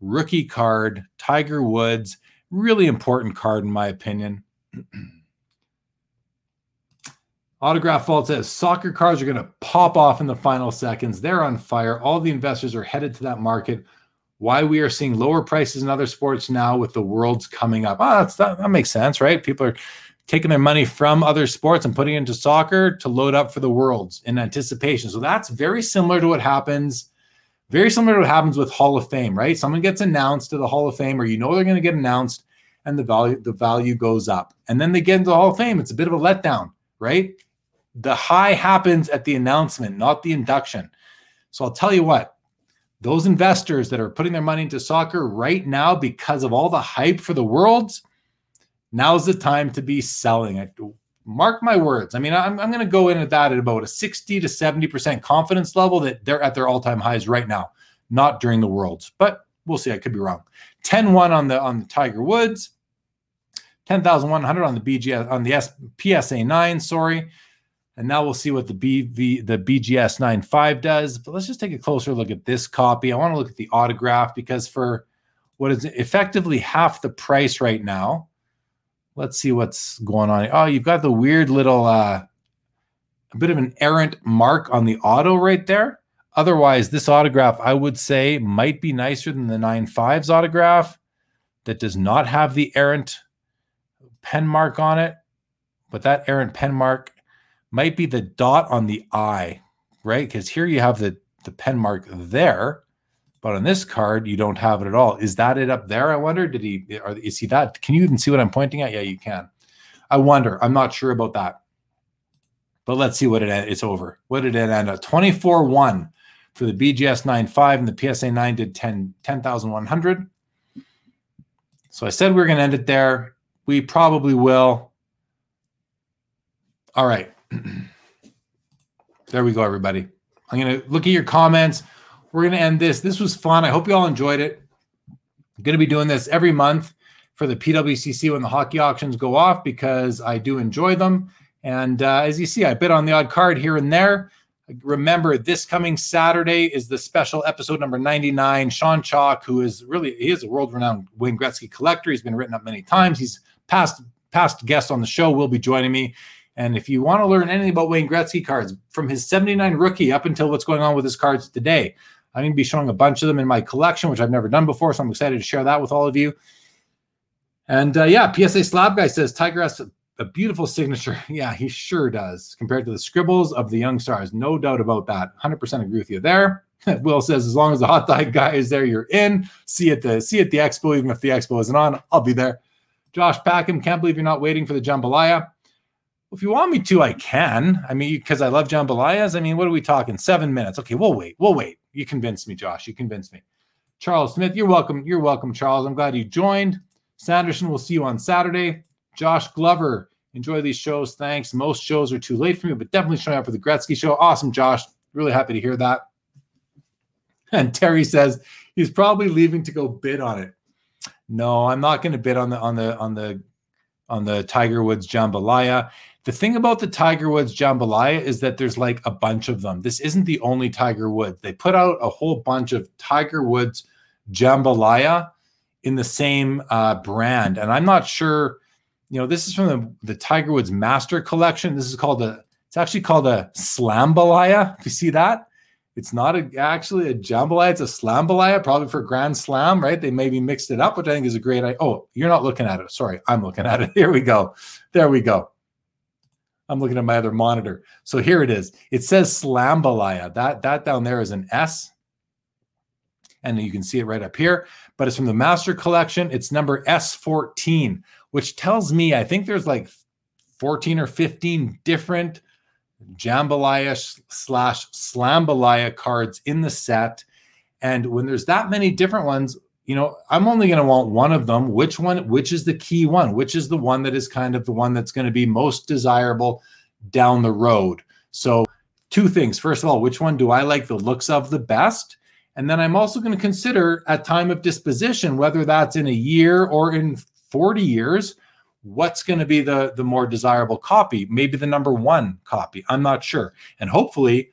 rookie card, Tiger Woods. Really important card in my opinion. Autograph Vault says, soccer cards are going to pop off in the final seconds. They're on fire. All the investors are headed to that market. Why we are seeing lower prices in other sports now with the worlds coming up. Ah, that's, that, that makes sense, right? People are taking their money from other sports and putting it into soccer to load up for the worlds in anticipation. So that's very similar to what happens, very similar to what happens with Hall of Fame, right? Someone gets announced to the Hall of Fame, or you know they're going to get announced, and the value, the value goes up. And then they get into the Hall of Fame. It's a bit of a letdown, right? The high happens at the announcement, not the induction. So I'll tell you what, those investors that are putting their money into soccer right now because of all the hype for the worlds, now's the time to be selling. I, mark my words. I mean, I'm, I'm going to go into that at about a sixty to seventy percent confidence level that they're at their all-time highs right now, not during the worlds. But we'll see. I could be wrong. ten one on the, on the Tiger Woods. ten thousand one hundred on the B G S, on the S, P S A nine, sorry. And now we'll see what the B V, the B G S ninety-five does. But let's just take a closer look at this copy. I want to look at the autograph because for what is effectively half the price right now, let's see what's going on. Oh, you've got the weird little, uh, a bit of an errant mark on the auto right there. Otherwise, this autograph, I would say, might be nicer than the nine five's autograph that does not have the errant pen mark on it, but that errant pen mark might be the dot on the I, right? Because here you have the, the pen mark there, but on this card, you don't have it at all. Is that it up there, I wonder? Did he, or is he that? Can you even see what I'm pointing at? Yeah, you can. I wonder. I'm not sure about that. But let's see what it is. It's over. What did it end up? twenty-four one for the B G S ninety-five, and the P S A nine did ten thousand one hundred. So I said we were going to end it there. We probably will. All right. There we go, everybody. I'm going to look at your comments. We're going to end this. This was fun. I hope you all enjoyed it. I'm going to be doing this every month for the P W C C when the hockey auctions go off because I do enjoy them. And uh, as you see, I bid on the odd card here and there. Remember, this coming Saturday is the special episode number ninety-nine. Sean Chalk, who is really, he is a world-renowned Wayne Gretzky collector. He's been written up many times. He's past past guest on the show, will be joining me. And if you want to learn anything about Wayne Gretzky cards, from his seventy-nine rookie up until what's going on with his cards today, I'm going to be showing a bunch of them in my collection, which I've never done before, so I'm excited to share that with all of you. And uh, yeah, P S A Slab Guy says, Tiger has a beautiful signature. Yeah, he sure does, compared to the scribbles of the young stars. No doubt about that. one hundred percent agree with you there. Will says, as long as the hot dog guy is there, you're in. See you at the, see you at the expo, even if the expo isn't on. I'll be there. Josh Packham, can't believe you're not waiting for the jambalaya. Well, if you want me to, I can. I mean, because I love jambalayas. I mean, what are we talking? Seven minutes. Okay, we'll wait. We'll wait. You convinced me, Josh. You convinced me. Charles Smith, you're welcome. You're welcome, Charles. I'm glad you joined. Sanderson, we'll see you on Saturday. Josh Glover, enjoy these shows. Thanks. Most shows are too late for me, but definitely showing up for the Gretzky show. Awesome, Josh. Really happy to hear that. And Terry says he's probably leaving to go bid on it. No, I'm not going to bid on the on the on the on the Tiger Woods jambalaya. The thing about the Tiger Woods jambalaya is that there's like a bunch of them. This isn't the only Tiger Woods. They put out a whole bunch of Tiger Woods jambalaya in the same uh, brand, and I'm not sure. You know, this is from the, the Tiger Woods Master Collection. This is called a, it's actually called a slambalaya. If you see that, it's not a, actually a jambalaya. It's a slambalaya, probably for Grand Slam, right? They maybe mixed it up, which I think is a great idea. Oh, you're not looking at it. Sorry, I'm looking at it. Here we go. There we go. I'm looking at my other monitor. So here it is. It says Slambalaya. That, that down there is an S. And you can see it right up here. But it's from the Master Collection. It's number S fourteen, which tells me I think there's like fourteen or fifteen different jambalaya slash slambalaya cards in the set. And when there's that many different ones, you know, I'm only going to want one of them. Which one, which is the key one, which is the one that is kind of the one that's going to be most desirable down the road. So two things. First of all, which one do I like the looks of the best? And then I'm also going to consider at time of disposition, whether that's in a year or in forty years, what's going to be the, the more desirable copy, maybe the number one copy. I'm not sure. And hopefully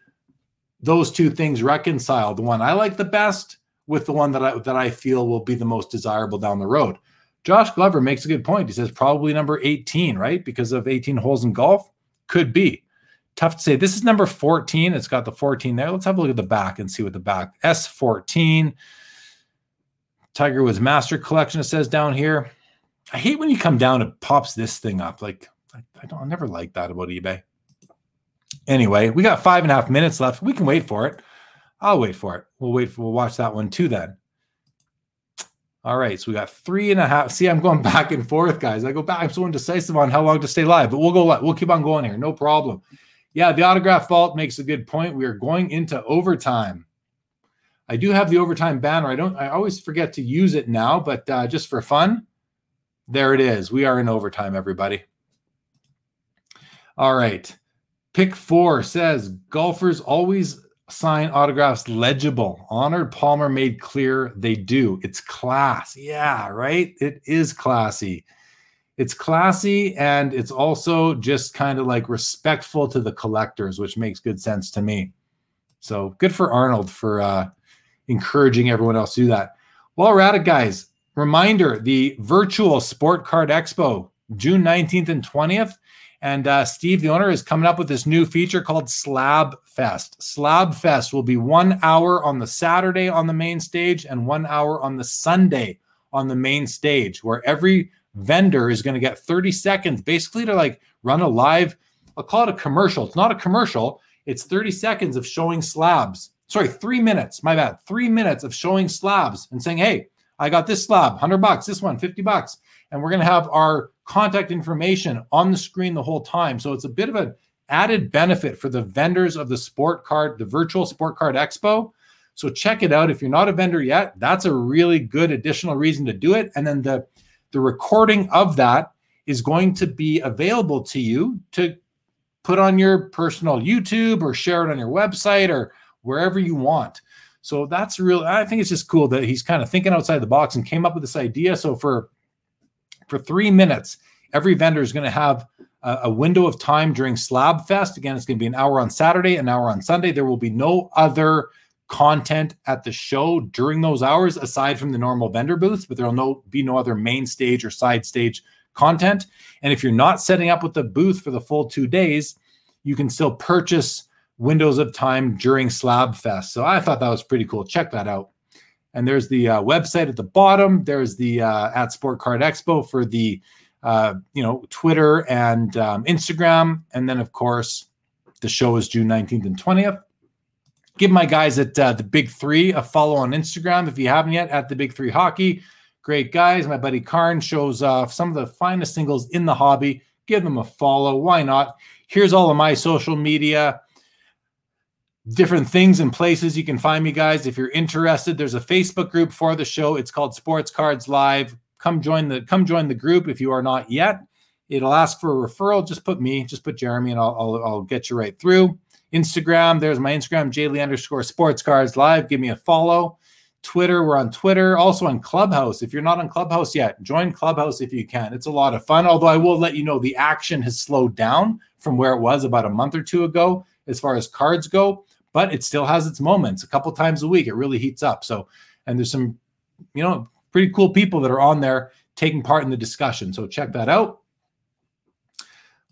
those two things reconcile the one I like the best with the one that I, that I feel will be the most desirable down the road. Josh Glover makes a good point. He says probably number eighteen, right? Because of eighteen holes in golf. Could be. Tough to say. This is number fourteen. It's got the fourteen there. Let's have a look at the back and see what the back. S fourteen. Tiger Woods Master Collection, it says down here. I hate when you come down, it pops this thing up. Like, I, I don't, I never like that about eBay. Anyway, we got five and a half minutes left. We can wait for it. I'll wait for it. We'll wait for, we'll watch that one too then. All right. So we got three and a half. See, I'm going back and forth, guys. I go back. I'm so indecisive on how long to stay live, but we'll go, we'll keep on going here. No problem. Yeah. The autograph vault makes a good point. We are going into overtime. I do have the overtime banner. I don't, I always forget to use it now, but uh, just for fun. There it is. We are in overtime, everybody. All right. Pick four says, golfers always sign autographs legible. Honored Palmer made clear they do. It's class. Yeah, right? It is classy. It's classy, and it's also just kind of like respectful to the collectors, which makes good sense to me. So good for Arnold for uh, encouraging everyone else to do that. While we're at it, guys. Reminder, the virtual Sport Card Expo, June nineteenth and twentieth. And uh, Steve, the owner, is coming up with this new feature called Slab Fest. Slab Fest will be one hour on the Saturday on the main stage and one hour on the Sunday on the main stage, where every vendor is going to get thirty seconds basically to like run a live, I'll call it a commercial. It's not a commercial. It's thirty seconds of showing slabs. Sorry, three minutes, my bad. Three minutes of showing slabs and saying, hey, I got this slab, one hundred bucks, this one, fifty bucks. And we're going to have our contact information on the screen the whole time. So it's a bit of an added benefit for the vendors of the sport card, the virtual Sport Card Expo. So check it out. If you're not a vendor yet, that's a really good additional reason to do it. And then the, the recording of that is going to be available to you to put on your personal YouTube or share it on your website or wherever you want. So that's real. I think it's just cool that he's kind of thinking outside the box and came up with this idea. So for, for three minutes, every vendor is going to have a, a window of time during Slab Fest. Again, it's going to be an hour on Saturday, an hour on Sunday. There will be no other content at the show during those hours aside from the normal vendor booths, but there will no, be no other main stage or side stage content. And if you're not setting up with the booth for the full two days, you can still purchase windows of time during Slab Fest. So I thought that was pretty cool. Check that out. And there's the uh, website at the bottom. There's the uh, at Sport Card Expo for the uh, you know, Twitter and um, Instagram. And then of course the show is June nineteenth and twentieth. Give my guys at uh, the Big Three a follow on Instagram if you haven't yet, at the Big Three Hockey. Great guys. My buddy Karn shows off some of the finest singles in the hobby. Give them a follow. Why not? Here's all of my social media. Different things and places you can find me, guys. If you're interested, there's a Facebook group for the show. It's called Sports Cards Live. Come join the come join the group if you are not yet. It'll ask for a referral. Just put me, just put Jeremy, and I'll I'll, I'll get you right through. Instagram, there's my Instagram, J Lee underscore Sports Cards Live. Give me a follow. Twitter, we're on Twitter. Also on Clubhouse. If you're not on Clubhouse yet, join Clubhouse if you can. It's a lot of fun. Although I will let you know the action has slowed down from where it was about a month or two ago as far as cards go. But it still has its moments. A couple times a week, it really heats up. So, and there's some, you know, pretty cool people that are on there taking part in the discussion. So check that out.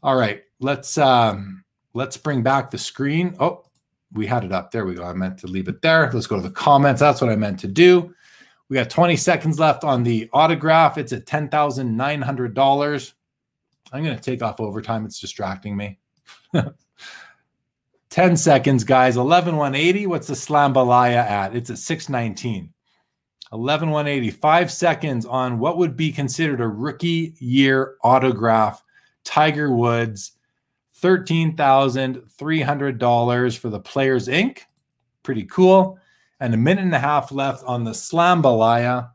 All right, let's um, let's bring back the screen. Oh, we had it up. There we go. I meant to leave it there. Let's go to the comments. That's what I meant to do. We got twenty seconds left on the autograph. It's at ten thousand nine hundred dollars. I'm going to take off overtime. It's distracting me. ten seconds, guys. eleven one eighty. What's the Slambalaya at? It's at six nineteen. eleven one eighty. Five seconds on what would be considered a rookie year autograph. Tiger Woods, thirteen thousand three hundred dollars for the Players Incorporated. Pretty cool. And a minute and a half left on the Slambalaya.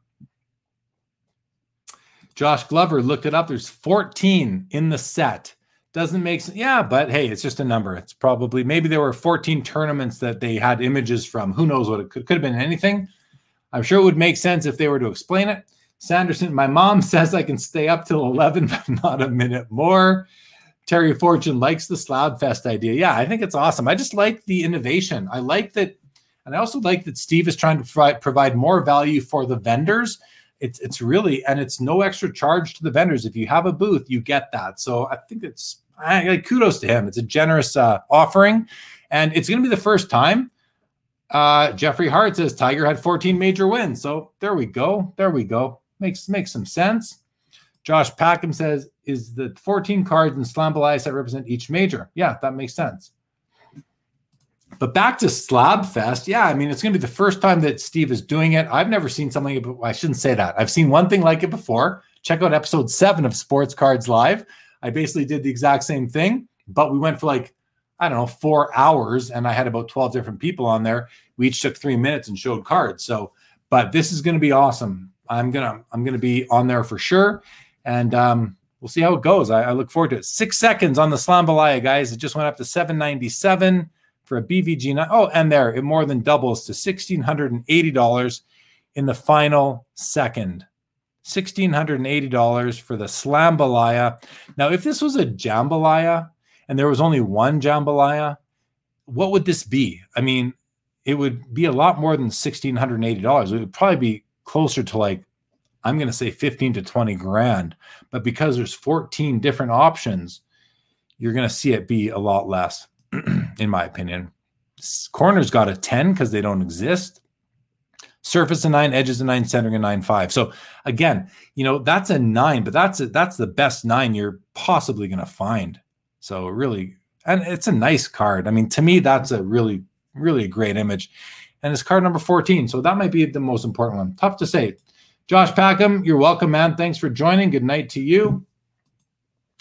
Josh Glover looked it up. There's fourteen in the set. Doesn't make sense. Yeah, but hey, it's just a number. It's probably, maybe there were fourteen tournaments that they had images from. Who knows what it could, could have been anything. I'm sure it would make sense if they were to explain it. Sanderson, my mom says I can stay up till eleven, but not a minute more. Terry Fortune likes the Slab Fest idea. Yeah, I think it's awesome. I just like the innovation. I like that. And I also like that Steve is trying to provide more value for the vendors. It's it's really, and it's no extra charge to the vendors. If you have a booth, you get that. So I think it's, I, like, kudos to him. It's a generous uh, offering. And it's going to be the first time. Uh, Jeffrey Hart says Tiger had fourteen major wins. So there we go. There we go. Makes makes some sense. Josh Packham says, is the fourteen cards in Slambalaya that represent each major? Yeah, that makes sense. But back to Slab Fest. Yeah, I mean, it's going to be the first time that Steve is doing it. I've never seen something, but I shouldn't say that. I've seen one thing like it before. Check out episode seven of Sports Cards Live. I basically did the exact same thing, but we went for like, I don't know, four hours, and I had about twelve different people on there. We each took three minutes and showed cards. So, but this is going to be awesome. I'm gonna, I'm gonna be on there for sure, and um, we'll see how it goes. I, I look forward to it. Six seconds on the Slambalaya, guys. It just went up to seven ninety-seven for a B V G nine. Oh, and there it more than doubles to one thousand six hundred eighty dollars in the final second. one thousand six hundred eighty dollars for the Slambalaya. Now, if this was a jambalaya and there was only one jambalaya, what would this be? I mean, it would be a lot more than one thousand six hundred eighty dollars. It would probably be closer to, like, I'm going to say fifteen to twenty grand, but because there's fourteen different options, you're going to see it be a lot less, in my opinion. Corners got a ten because they don't exist. Surface a nine, edges a nine, centering a nine five. So again, you know, that's a nine, but that's a, that's the best nine you're possibly going to find. So really, and it's a nice card. I mean, to me, that's a really, really great image. And it's card number fourteen. So that might be the most important one. Tough to say. Josh Packham, you're welcome, man. Thanks for joining. Good night to you.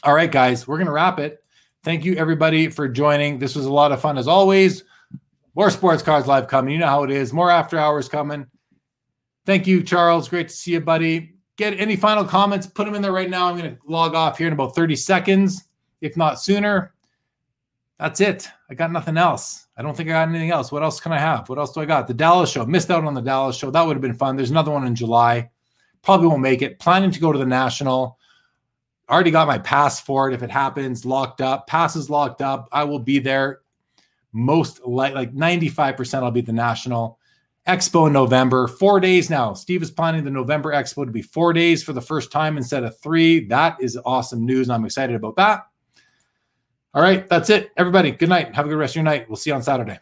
All right, guys, we're going to wrap it. Thank you, everybody, for joining. This was a lot of fun, as always. More Sports Cards Live coming. You know how it is. More after hours coming. Thank you, Charles. Great to see you, buddy. Get any final comments. Put them in there right now. I'm going to log off here in about thirty seconds, if not sooner. That's it. I got nothing else. I don't think I got anything else. What else can I have? What else do I got? The Dallas show. Missed out on the Dallas show. That would have been fun. There's another one in July. Probably won't make it. Planning to go to the National. Already got my pass for it. If it happens, locked up. Pass is locked up. I will be there. Most like, like ninety-five percent I'll be at the National. Expo in November. Four days now. Steve is planning the November Expo to be four days for the first time instead of three. That is awesome news, and I'm excited about that. All right, that's it, everybody. Good night. Have a good rest of your night. We'll see you on Saturday.